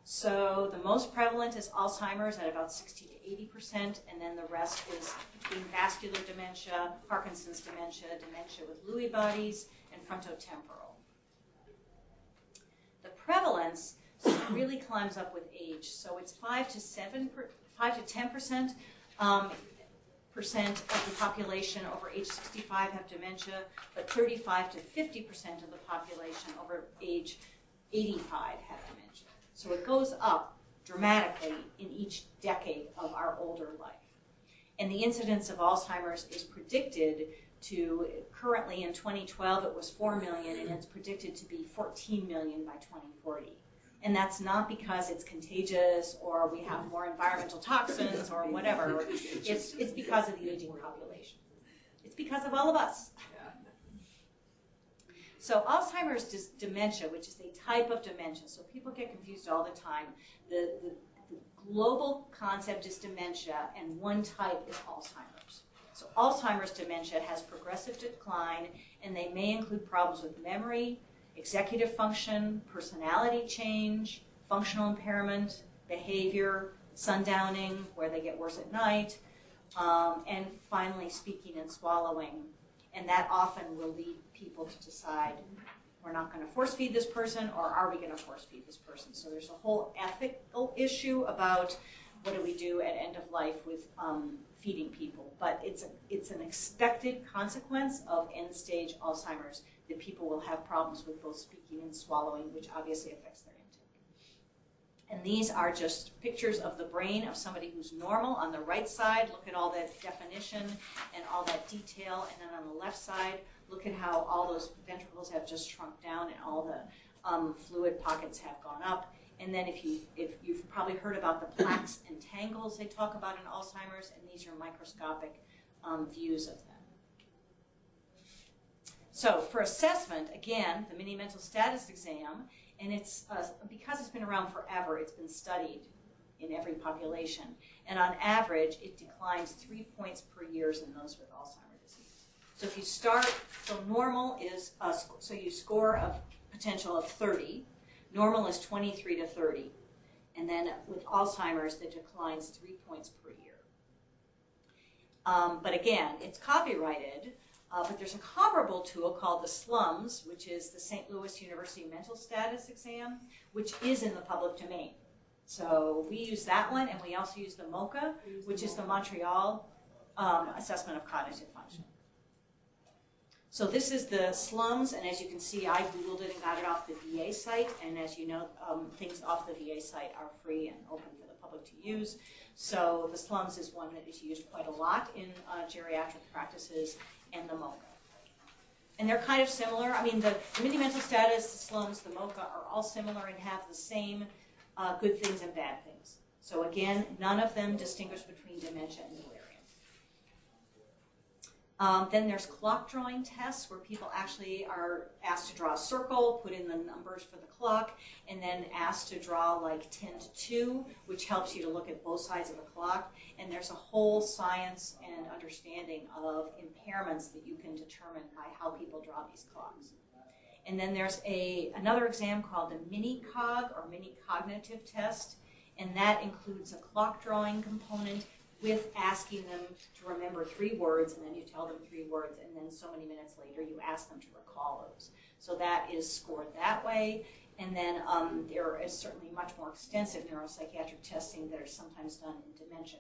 So the most prevalent is Alzheimer's at about 60 to 80%, and then the rest is between vascular dementia, Parkinson's dementia, dementia with Lewy bodies, and frontotemporal. The prevalence really climbs up with age, so it's 5 to 10% of the population over age 65 have dementia, but 35 to 50% of the population over age 85 have dementia. So it goes up dramatically in each decade of our older life. And the incidence of Alzheimer's is predicted to, currently in 2012, it was 4 million, and it's predicted to be 14 million by 2040. And that's not because it's contagious or we have more environmental toxins or whatever. It's because of the aging population. It's because of all of us. So Alzheimer's dementia, which is a type of dementia, so people get confused all the time. The global concept is dementia, and one type is Alzheimer's. So Alzheimer's dementia has progressive decline, and they may include problems with memory, executive function, personality change, functional impairment, behavior, sundowning, where they get worse at night, and finally speaking and swallowing. And that often will lead people to decide, we're not going to force feed this person, or are we going to force feed this person? So there's a whole ethical issue about what do we do at end of life with feeding people. But it's an expected consequence of end stage Alzheimer's that people will have problems with both speaking and swallowing, which obviously affects their intake. And these are just pictures of the brain of somebody who's normal. On the right side, look at all that definition and all that detail. And then on the left side, look at how all those ventricles have just shrunk down and all the fluid pockets have gone up. And then if you've probably heard about the plaques and tangles they talk about in Alzheimer's, and these are microscopic views of them. So for assessment, again, the mini mental status exam, and it's because it's been around forever, it's been studied in every population. And on average, it declines 3 points per year in those with Alzheimer's disease. So if you start, so normal is, so you score a potential of 30. Normal is 23 to 30. And then with Alzheimer's, it declines 3 points per year. But again, it's copyrighted, but there's a comparable tool called the SLUMS, which is the St. Louis University Mental Status Exam, which is in the public domain. So we use that one, and we also use the MOCA, which is the Montreal Assessment of Cognitive Function. So this is the SLUMS, and as you can see, I Googled it and got it off the VA site, and as you know, things off the VA site are free and open for the public to use. So the SLUMS is one that is used quite a lot in geriatric practices, and the MOCA. And they're kind of similar. I mean, the mini mental status, the SLUMS, the MOCA are all similar and have the same good things and bad things. So again, none of them distinguish between dementia and delirium. Then there's clock drawing tests where people actually are asked to draw a circle, put in the numbers for the clock, and then asked to draw like 10 to 2, which helps you to look at both sides of the clock. And there's a whole science and understanding of impairments that you can determine by how people draw these clocks. And then there's another exam called the mini cog or mini cognitive test, and that includes a clock drawing component with asking them to remember 3 words, and then you tell them 3 words, and then so many minutes later you ask them to recall those. So that is scored that way, and then there is certainly much more extensive neuropsychiatric testing that are sometimes done in dementia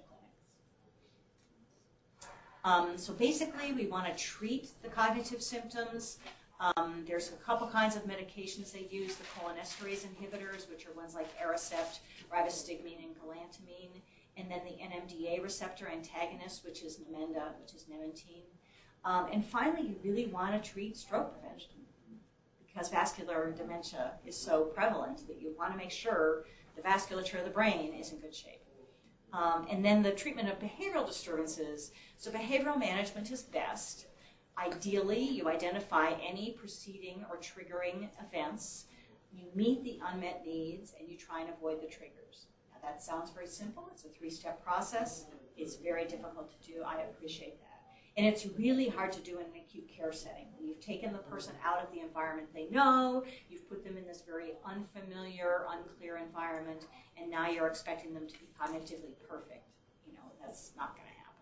clinics. So basically we want to treat the cognitive symptoms. There's a couple kinds of medications they use, the cholinesterase inhibitors, which are ones like Aricept, rivastigmine, and galantamine, and then the NMDA receptor antagonist, which is Namenda, which is memantine. And finally, you really want to treat stroke prevention because vascular dementia is so prevalent that you want to make sure the vasculature of the brain is in good shape. And then the treatment of behavioral disturbances. So behavioral management is best. Ideally, you identify any preceding or triggering events. You meet the unmet needs, and you try and avoid the triggers. That sounds very simple. It's a 3-step process. It's very difficult to do. I appreciate that. And it's really hard to do in an acute care setting. When you've taken the person out of the environment they know, you've put them in this very unfamiliar, unclear environment, and now you're expecting them to be cognitively perfect. You know, that's not going to happen.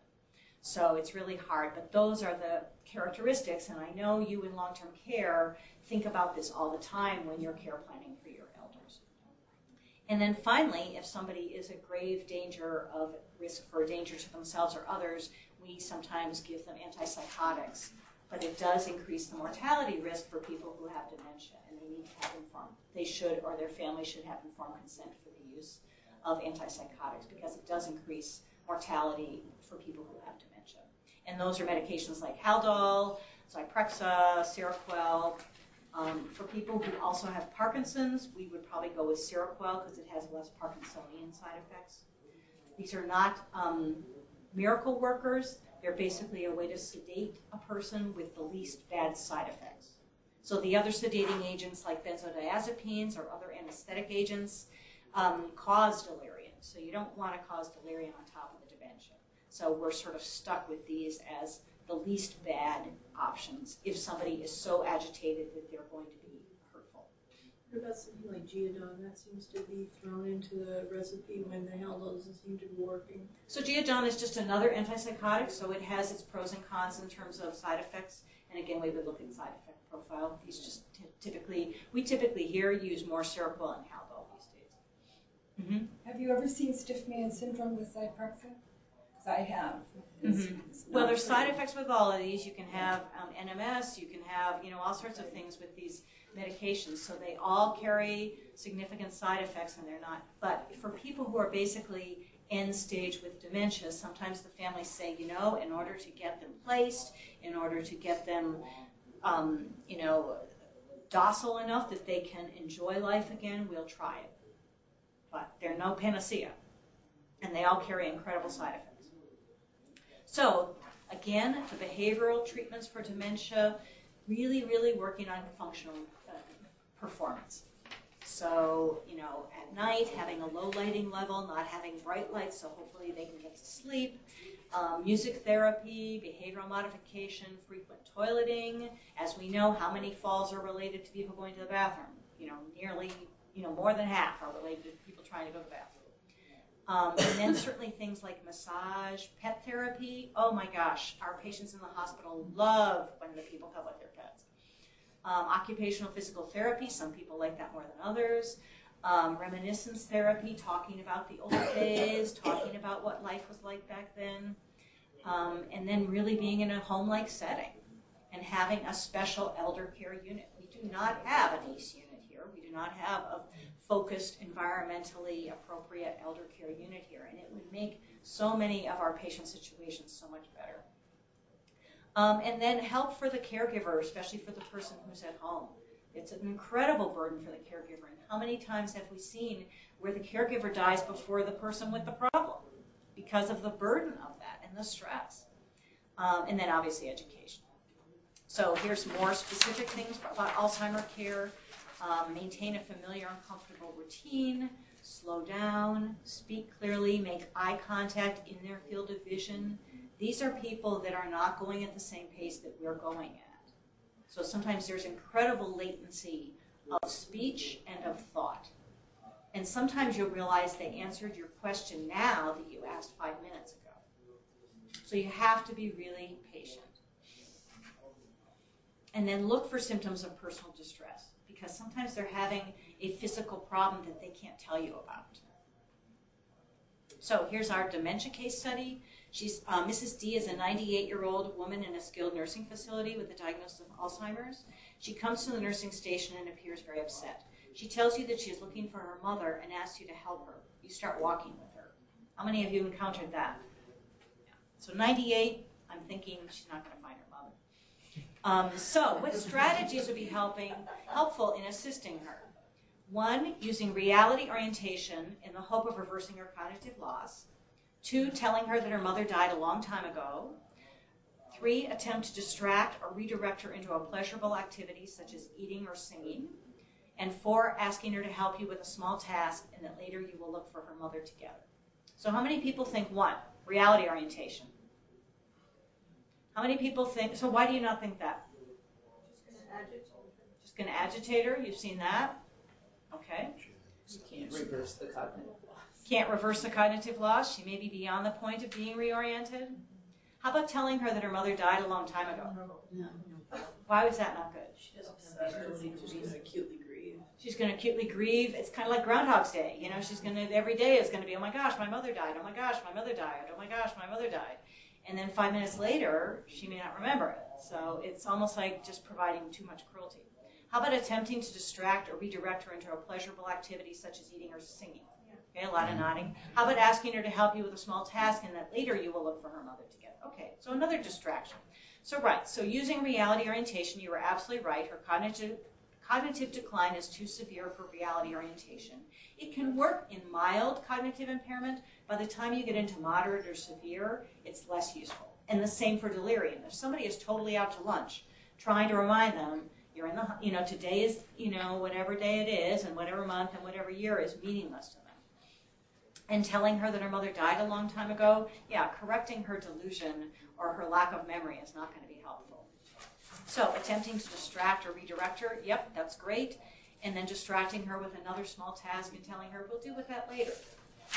So it's really hard. But those are the characteristics, and I know you in long-term care think about this all the time when you're care planning for your elders. And then finally, if somebody is a grave danger of risk for danger to themselves or others, we sometimes give them antipsychotics, but it does increase the mortality risk for people who have dementia, and they need to have informed, they should, or their family should have informed consent for the use of antipsychotics because it does increase mortality for people who have dementia. And those are medications like Haldol, Zyprexa, Seroquel. For people who also have Parkinson's, we would probably go with Seroquel because it has less Parkinsonian side effects. These are not miracle workers. They're basically a way to sedate a person with the least bad side effects. So the other sedating agents like benzodiazepines or other anesthetic agents cause delirium. So you don't want to cause delirium on top of the dementia. So we're sort of stuck with these as the least bad options if somebody is so agitated that they're going to be hurtful. What about something like Geodon? That seems to be thrown into the recipe when the Haldol doesn't seem to be working. So Geodon is just another antipsychotic, so it has its pros and cons in terms of side effects. And again, we would look at side effect profile. These just we typically here use more Seroquel and Haldol these days. Mm-hmm. Have you ever seen stiff man syndrome with Zyprexa? I have. Mm-hmm. Well, there's side effects with all of these. You can have NMS, you can have all sorts of things with these medications. So they all carry significant side effects, and they're not. But for people who are basically end stage with dementia, sometimes the families say, in order to get them placed, in order to get them, docile enough that they can enjoy life again, we'll try it. But they're no panacea, and they all carry incredible side effects. So, again, the behavioral treatments for dementia, really, really working on functional performance. So, you know, at night, having a low lighting level, not having bright lights, so hopefully they can get to sleep. Music therapy, behavioral modification, frequent toileting. As we know, how many falls are related to people going to the bathroom? You know, nearly, you know, more than half are related to people trying to go to the bathroom. And then certainly things like massage, pet therapy. Oh my gosh, our patients in the hospital love when the people come with their pets. Occupational physical therapy, some people like that more than others. Reminiscence therapy, talking about the old days, talking about what life was like back then. And then really being in a home-like setting and having a special elder care unit. We do not have an ACE unit here. We do not have a focused, environmentally appropriate elder care unit here, and it would make so many of our patient situations so much better. And then help for the caregiver, especially for the person who's at home. It's an incredible burden for the caregiver, and how many times have we seen where the caregiver dies before the person with the problem because of the burden of that and the stress? And then obviously education. So here's more specific things about Alzheimer's care. Maintain a familiar and comfortable routine, slow down, speak clearly, make eye contact in their field of vision. These are people that are not going at the same pace that we're going at. So sometimes there's incredible latency of speech and of thought. And sometimes you'll realize they answered your question now that you asked 5 minutes ago. So you have to be really patient. And then look for symptoms of personal distress, because sometimes they're having a physical problem that they can't tell you about. So here's our dementia case study. She's, Mrs. D is a 98-year-old woman in a skilled nursing facility with a diagnosis of Alzheimer's. She comes to the nursing station and appears very upset. She tells you that she is looking for her mother and asks you to help her. You start walking with her. How many of you encountered that? Yeah. So 98, I'm thinking she's not going to find her mother. So what strategies would be helpful in assisting her? One, using reality orientation in the hope of reversing her cognitive loss. Two, telling her that her mother died a long time ago. Three, attempt to distract or redirect her into a pleasurable activity such as eating or singing. And four, asking her to help you with a small task and that later you will look for her mother together. So how many people think one, reality orientation? How many people think, so why do you not think that? Just going to agitate her, you've seen that? Okay. You can't reverse the cognitive loss. Can't reverse the cognitive loss, she may be beyond the point of being reoriented. How about telling her that her mother died a long time ago? No. Why was that not good? She doesn't have the ability to grieve. Acutely grieve. She's going to acutely grieve, it's kind of like Groundhog's Day, you know, she's going to, every day is going to be, oh my gosh, my mother died, oh my gosh, my mother died, oh my gosh, my mother died. And then 5 minutes later, she may not remember it. So it's almost like just providing too much cruelty. How about attempting to distract or redirect her into a pleasurable activity such as eating or singing? Okay, a lot of nodding. How about asking her to help you with a small task and that later you will look for her mother together? Okay, so another distraction. So right, so using reality orientation, you were absolutely right. Her cognitive decline is too severe for reality orientation. It can work in mild cognitive impairment. By the time you get into moderate or severe, it's less useful. And the same for delirium. If somebody is totally out to lunch, trying to remind them, you're in the, you know, today is, you know, whatever day it is and whatever month and whatever year is meaningless to them. And telling her that her mother died a long time ago, yeah, correcting her delusion or her lack of memory is not going to be helpful. So attempting to distract or redirect her, yep, that's great. And then distracting her with another small task and telling her, we'll deal with that later.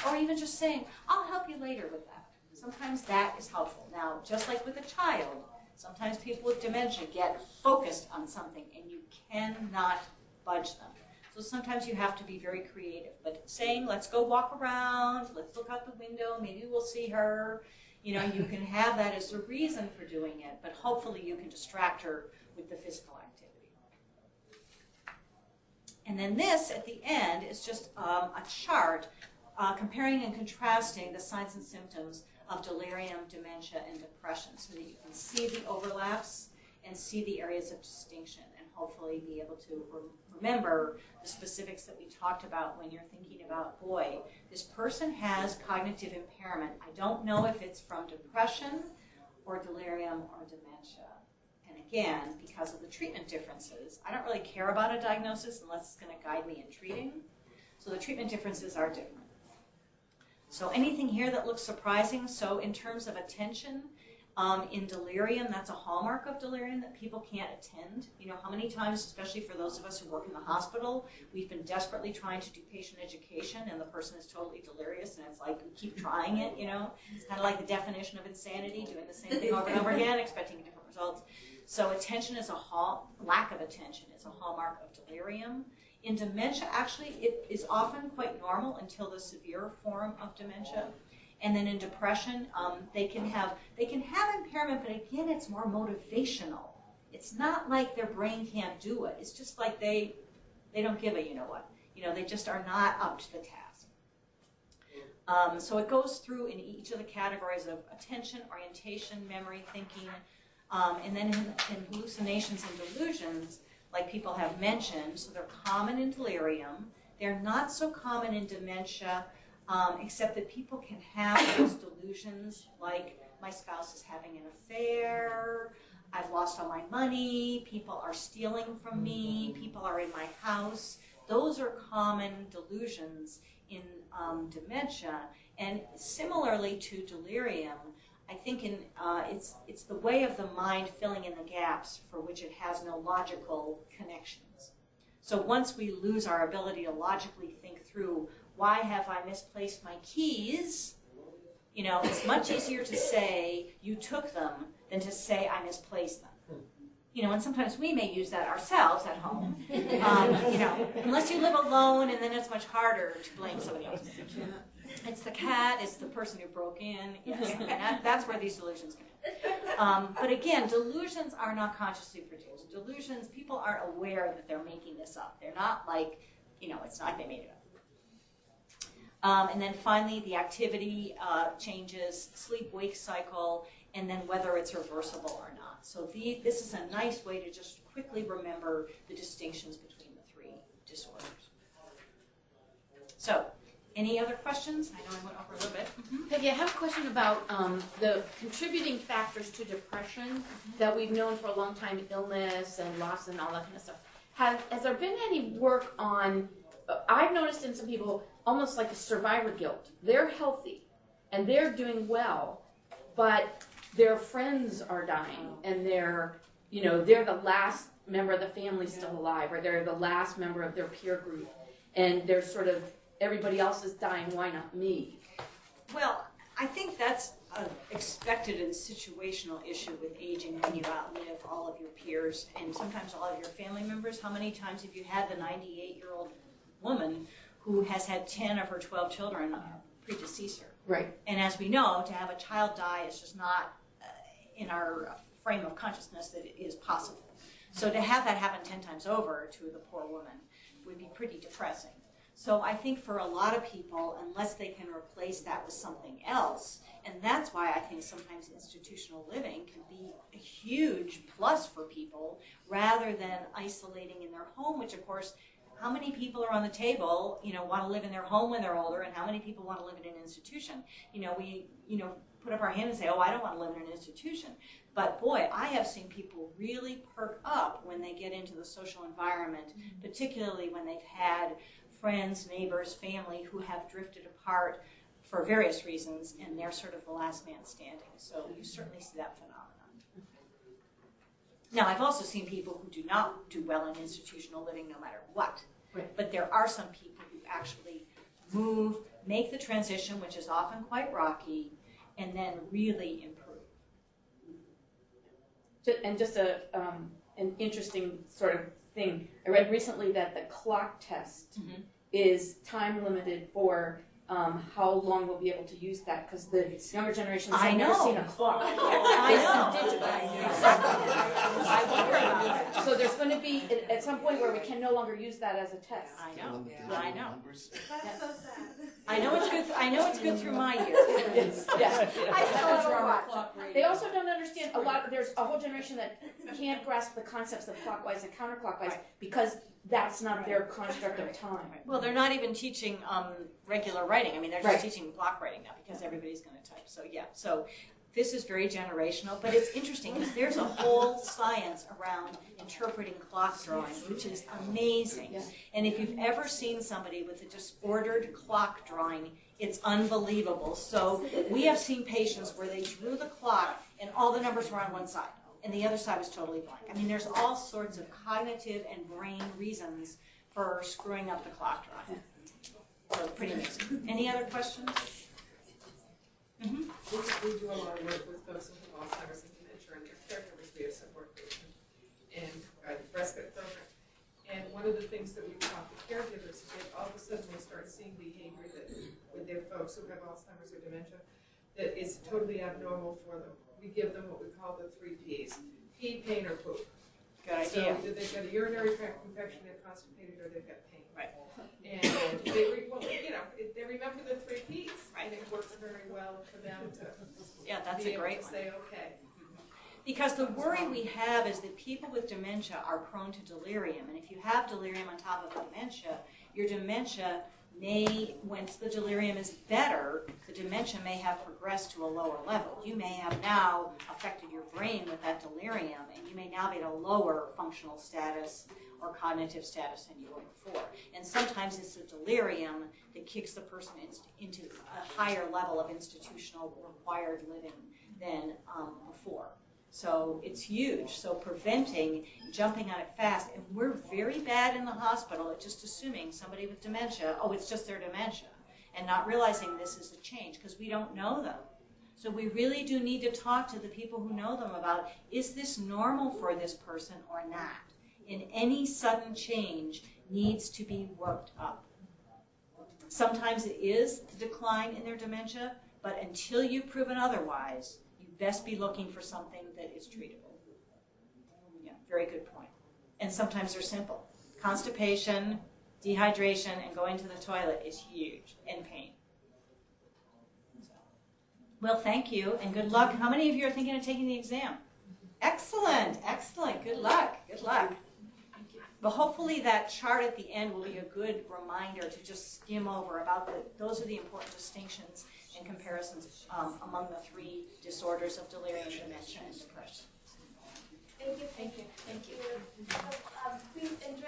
Or even just saying, I'll help you later with that. Sometimes that is helpful. Now, just like with a child, sometimes people with dementia get focused on something and you cannot budge them. So sometimes you have to be very creative. But saying, let's go walk around, let's look out the window, maybe we'll see her. You know, you can have that as a reason for doing it, but hopefully you can distract her with the physical activity. And then this, at the end, is just a chart comparing and contrasting the signs and symptoms of delirium, dementia, and depression so that you can see the overlaps and see the areas of distinction and hopefully be able to remember the specifics that we talked about when you're thinking about, boy, this person has cognitive impairment. I don't know if it's from depression or delirium or dementia. And it again, because of the treatment differences, I don't really care about a diagnosis unless it's going to guide me in treating. So the treatment differences are different. So anything here that looks surprising, so in terms of attention, in delirium, that's a hallmark of delirium that people can't attend. You know, how many times, especially for those of us who work in the hospital, we've been desperately trying to do patient education and the person is totally delirious and it's like, we keep trying it, you know. It's kind of like the definition of insanity, doing the same thing over and over again, expecting different results. So attention is a lack of attention is a hallmark of delirium. In dementia, actually, it is often quite normal until the severe form of dementia. And then in depression, they can have impairment, but again, it's more motivational. It's not like their brain can't do it. It's just like they don't give a you know what. You know, they just are not up to the task. So it goes through in each of the categories of attention, orientation, memory, thinking, and then in hallucinations and delusions, like people have mentioned, so they're common in delirium. They're not so common in dementia. Except that people can have those delusions like my spouse is having an affair, I've lost all my money, people are stealing from me, people are in my house. Those are common delusions in dementia. And similarly to delirium, I think in, it's the way of the mind filling in the gaps for which it has no logical connections. So once we lose our ability to logically think through, why have I misplaced my keys? You know, it's much easier to say you took them than to say I misplaced them. You know, and sometimes we may use that ourselves at home. You know, unless you live alone, and then it's much harder to blame somebody else. It's the cat, it's the person who broke in. Yes, and that's where these delusions come in. But again, delusions are not consciously produced. Delusions, people aren't aware that they're making this up. They're not like, you know, it's not they made it up. And then finally, the activity changes, sleep-wake cycle, and then whether it's reversible or not. So this is a nice way to just quickly remember the distinctions between the three disorders. So, any other questions? I know I went over a little bit. Mm-hmm. Peggy, I have a question about the contributing factors to depression that we've known for a long time, illness and loss and all that kind of stuff. Has there been any work on, I've noticed in some people, almost like a survivor guilt. They're healthy and they're doing well, but their friends are dying and they're, you know, they're the last member of the family still alive, or they're the last member of their peer group, and they're sort of, everybody else is dying, why not me? Well, I think that's an expected and situational issue with aging when you outlive all of your peers and sometimes all of your family members. How many times have you had the 98-year-old woman who has had 10 of her 12 children predecease her. Right. And as we know, to have a child die is just not in our frame of consciousness that it is possible. So to have that happen 10 times over to the poor woman would be pretty depressing. So I think for a lot of people, unless they can replace that with something else, and that's why I think sometimes institutional living can be a huge plus for people rather than isolating in their home, which of course, how many people are on the table, you know, want to live in their home when they're older, and how many people want to live in an institution? You know, we, you know, put up our hand and say, oh, I don't want to live in an institution. But boy, I have seen people really perk up when they get into the social environment, particularly when they've had friends, neighbors, family who have drifted apart for various reasons, and they're sort of the last man standing. So you certainly see that phenomenon. Now, I've also seen people who do not do well in institutional living no matter what. Right. But there are some people who actually move, make the transition, which is often quite rocky, and then really improve. And just a, an interesting sort of thing. I read recently that the clock test is time limited for how long we'll be able to use that, because the younger generation has never seen a clock. I know. So there's going to be at some point where we can no longer use that as a test. I know. Yeah. I know. That's so sad. I know it's good. I know it's good through my years. Yes. Yes. I still have a clock. They also don't understand a lot. There's a whole generation that can't grasp the concepts of clockwise and counterclockwise because that's not their construct of time. Well, they're not even teaching regular writing. I mean, they're just teaching block writing now because everybody's going to type. So yeah, so This is very generational, but it's interesting because there's a whole science around interpreting clock drawing, which is amazing. Yeah. And if you've ever seen somebody with a disordered clock drawing, it's unbelievable. So we have seen patients where they drew the clock and all the numbers were on one side, and the other side was totally blank. I mean, there's all sorts of cognitive and brain reasons for screwing up the clock drawing. So pretty amazing. Any other questions? Mm-hmm. We do a lot of work with those with Alzheimer's and dementia and their care members. We have some work with them in the respite program. And one of the things that we taught the caregivers is that all of a sudden they start seeing behavior that with their folks who have Alzheimer's or dementia that is totally abnormal for them. We give them what we call the 3 Ps: pee, pain, or poop. Good idea. So either they've got a urinary tract infection, they're constipated, or they've got pain. Right. And they remember the 3 Ps, and it works very well for them to be able to say, okay. Because the worry we have is that people with dementia are prone to delirium, and if you have delirium on top of dementia, your dementia may, once the delirium is better, the dementia may have progressed to a lower level. You may have now affected your brain with that delirium, and you may now be at a lower functional status or cognitive status than you were before. And sometimes it's the delirium that kicks the person into a higher level of institutional required living than before. So it's huge. So preventing, jumping on it fast, and we're very bad in the hospital at just assuming somebody with dementia, oh, it's just their dementia, and not realizing this is a change because we don't know them. So we really do need to talk to the people who know them about, is this normal for this person or not? And any sudden change needs to be worked up. Sometimes it is the decline in their dementia, but until you've proven otherwise, you'd best be looking for something that is treatable. Yeah, very good point. And sometimes they're simple. Constipation, dehydration, and going to the toilet is huge, and pain. So. Well, thank you, and good luck. How many of you are thinking of taking the exam? Excellent, excellent. Good luck, good luck. But hopefully that chart at the end will be a good reminder to just skim over about those are the important distinctions and comparisons among the 3 disorders of delirium, dementia, and depression. Thank you. Thank you. Thank you. Please enjoy.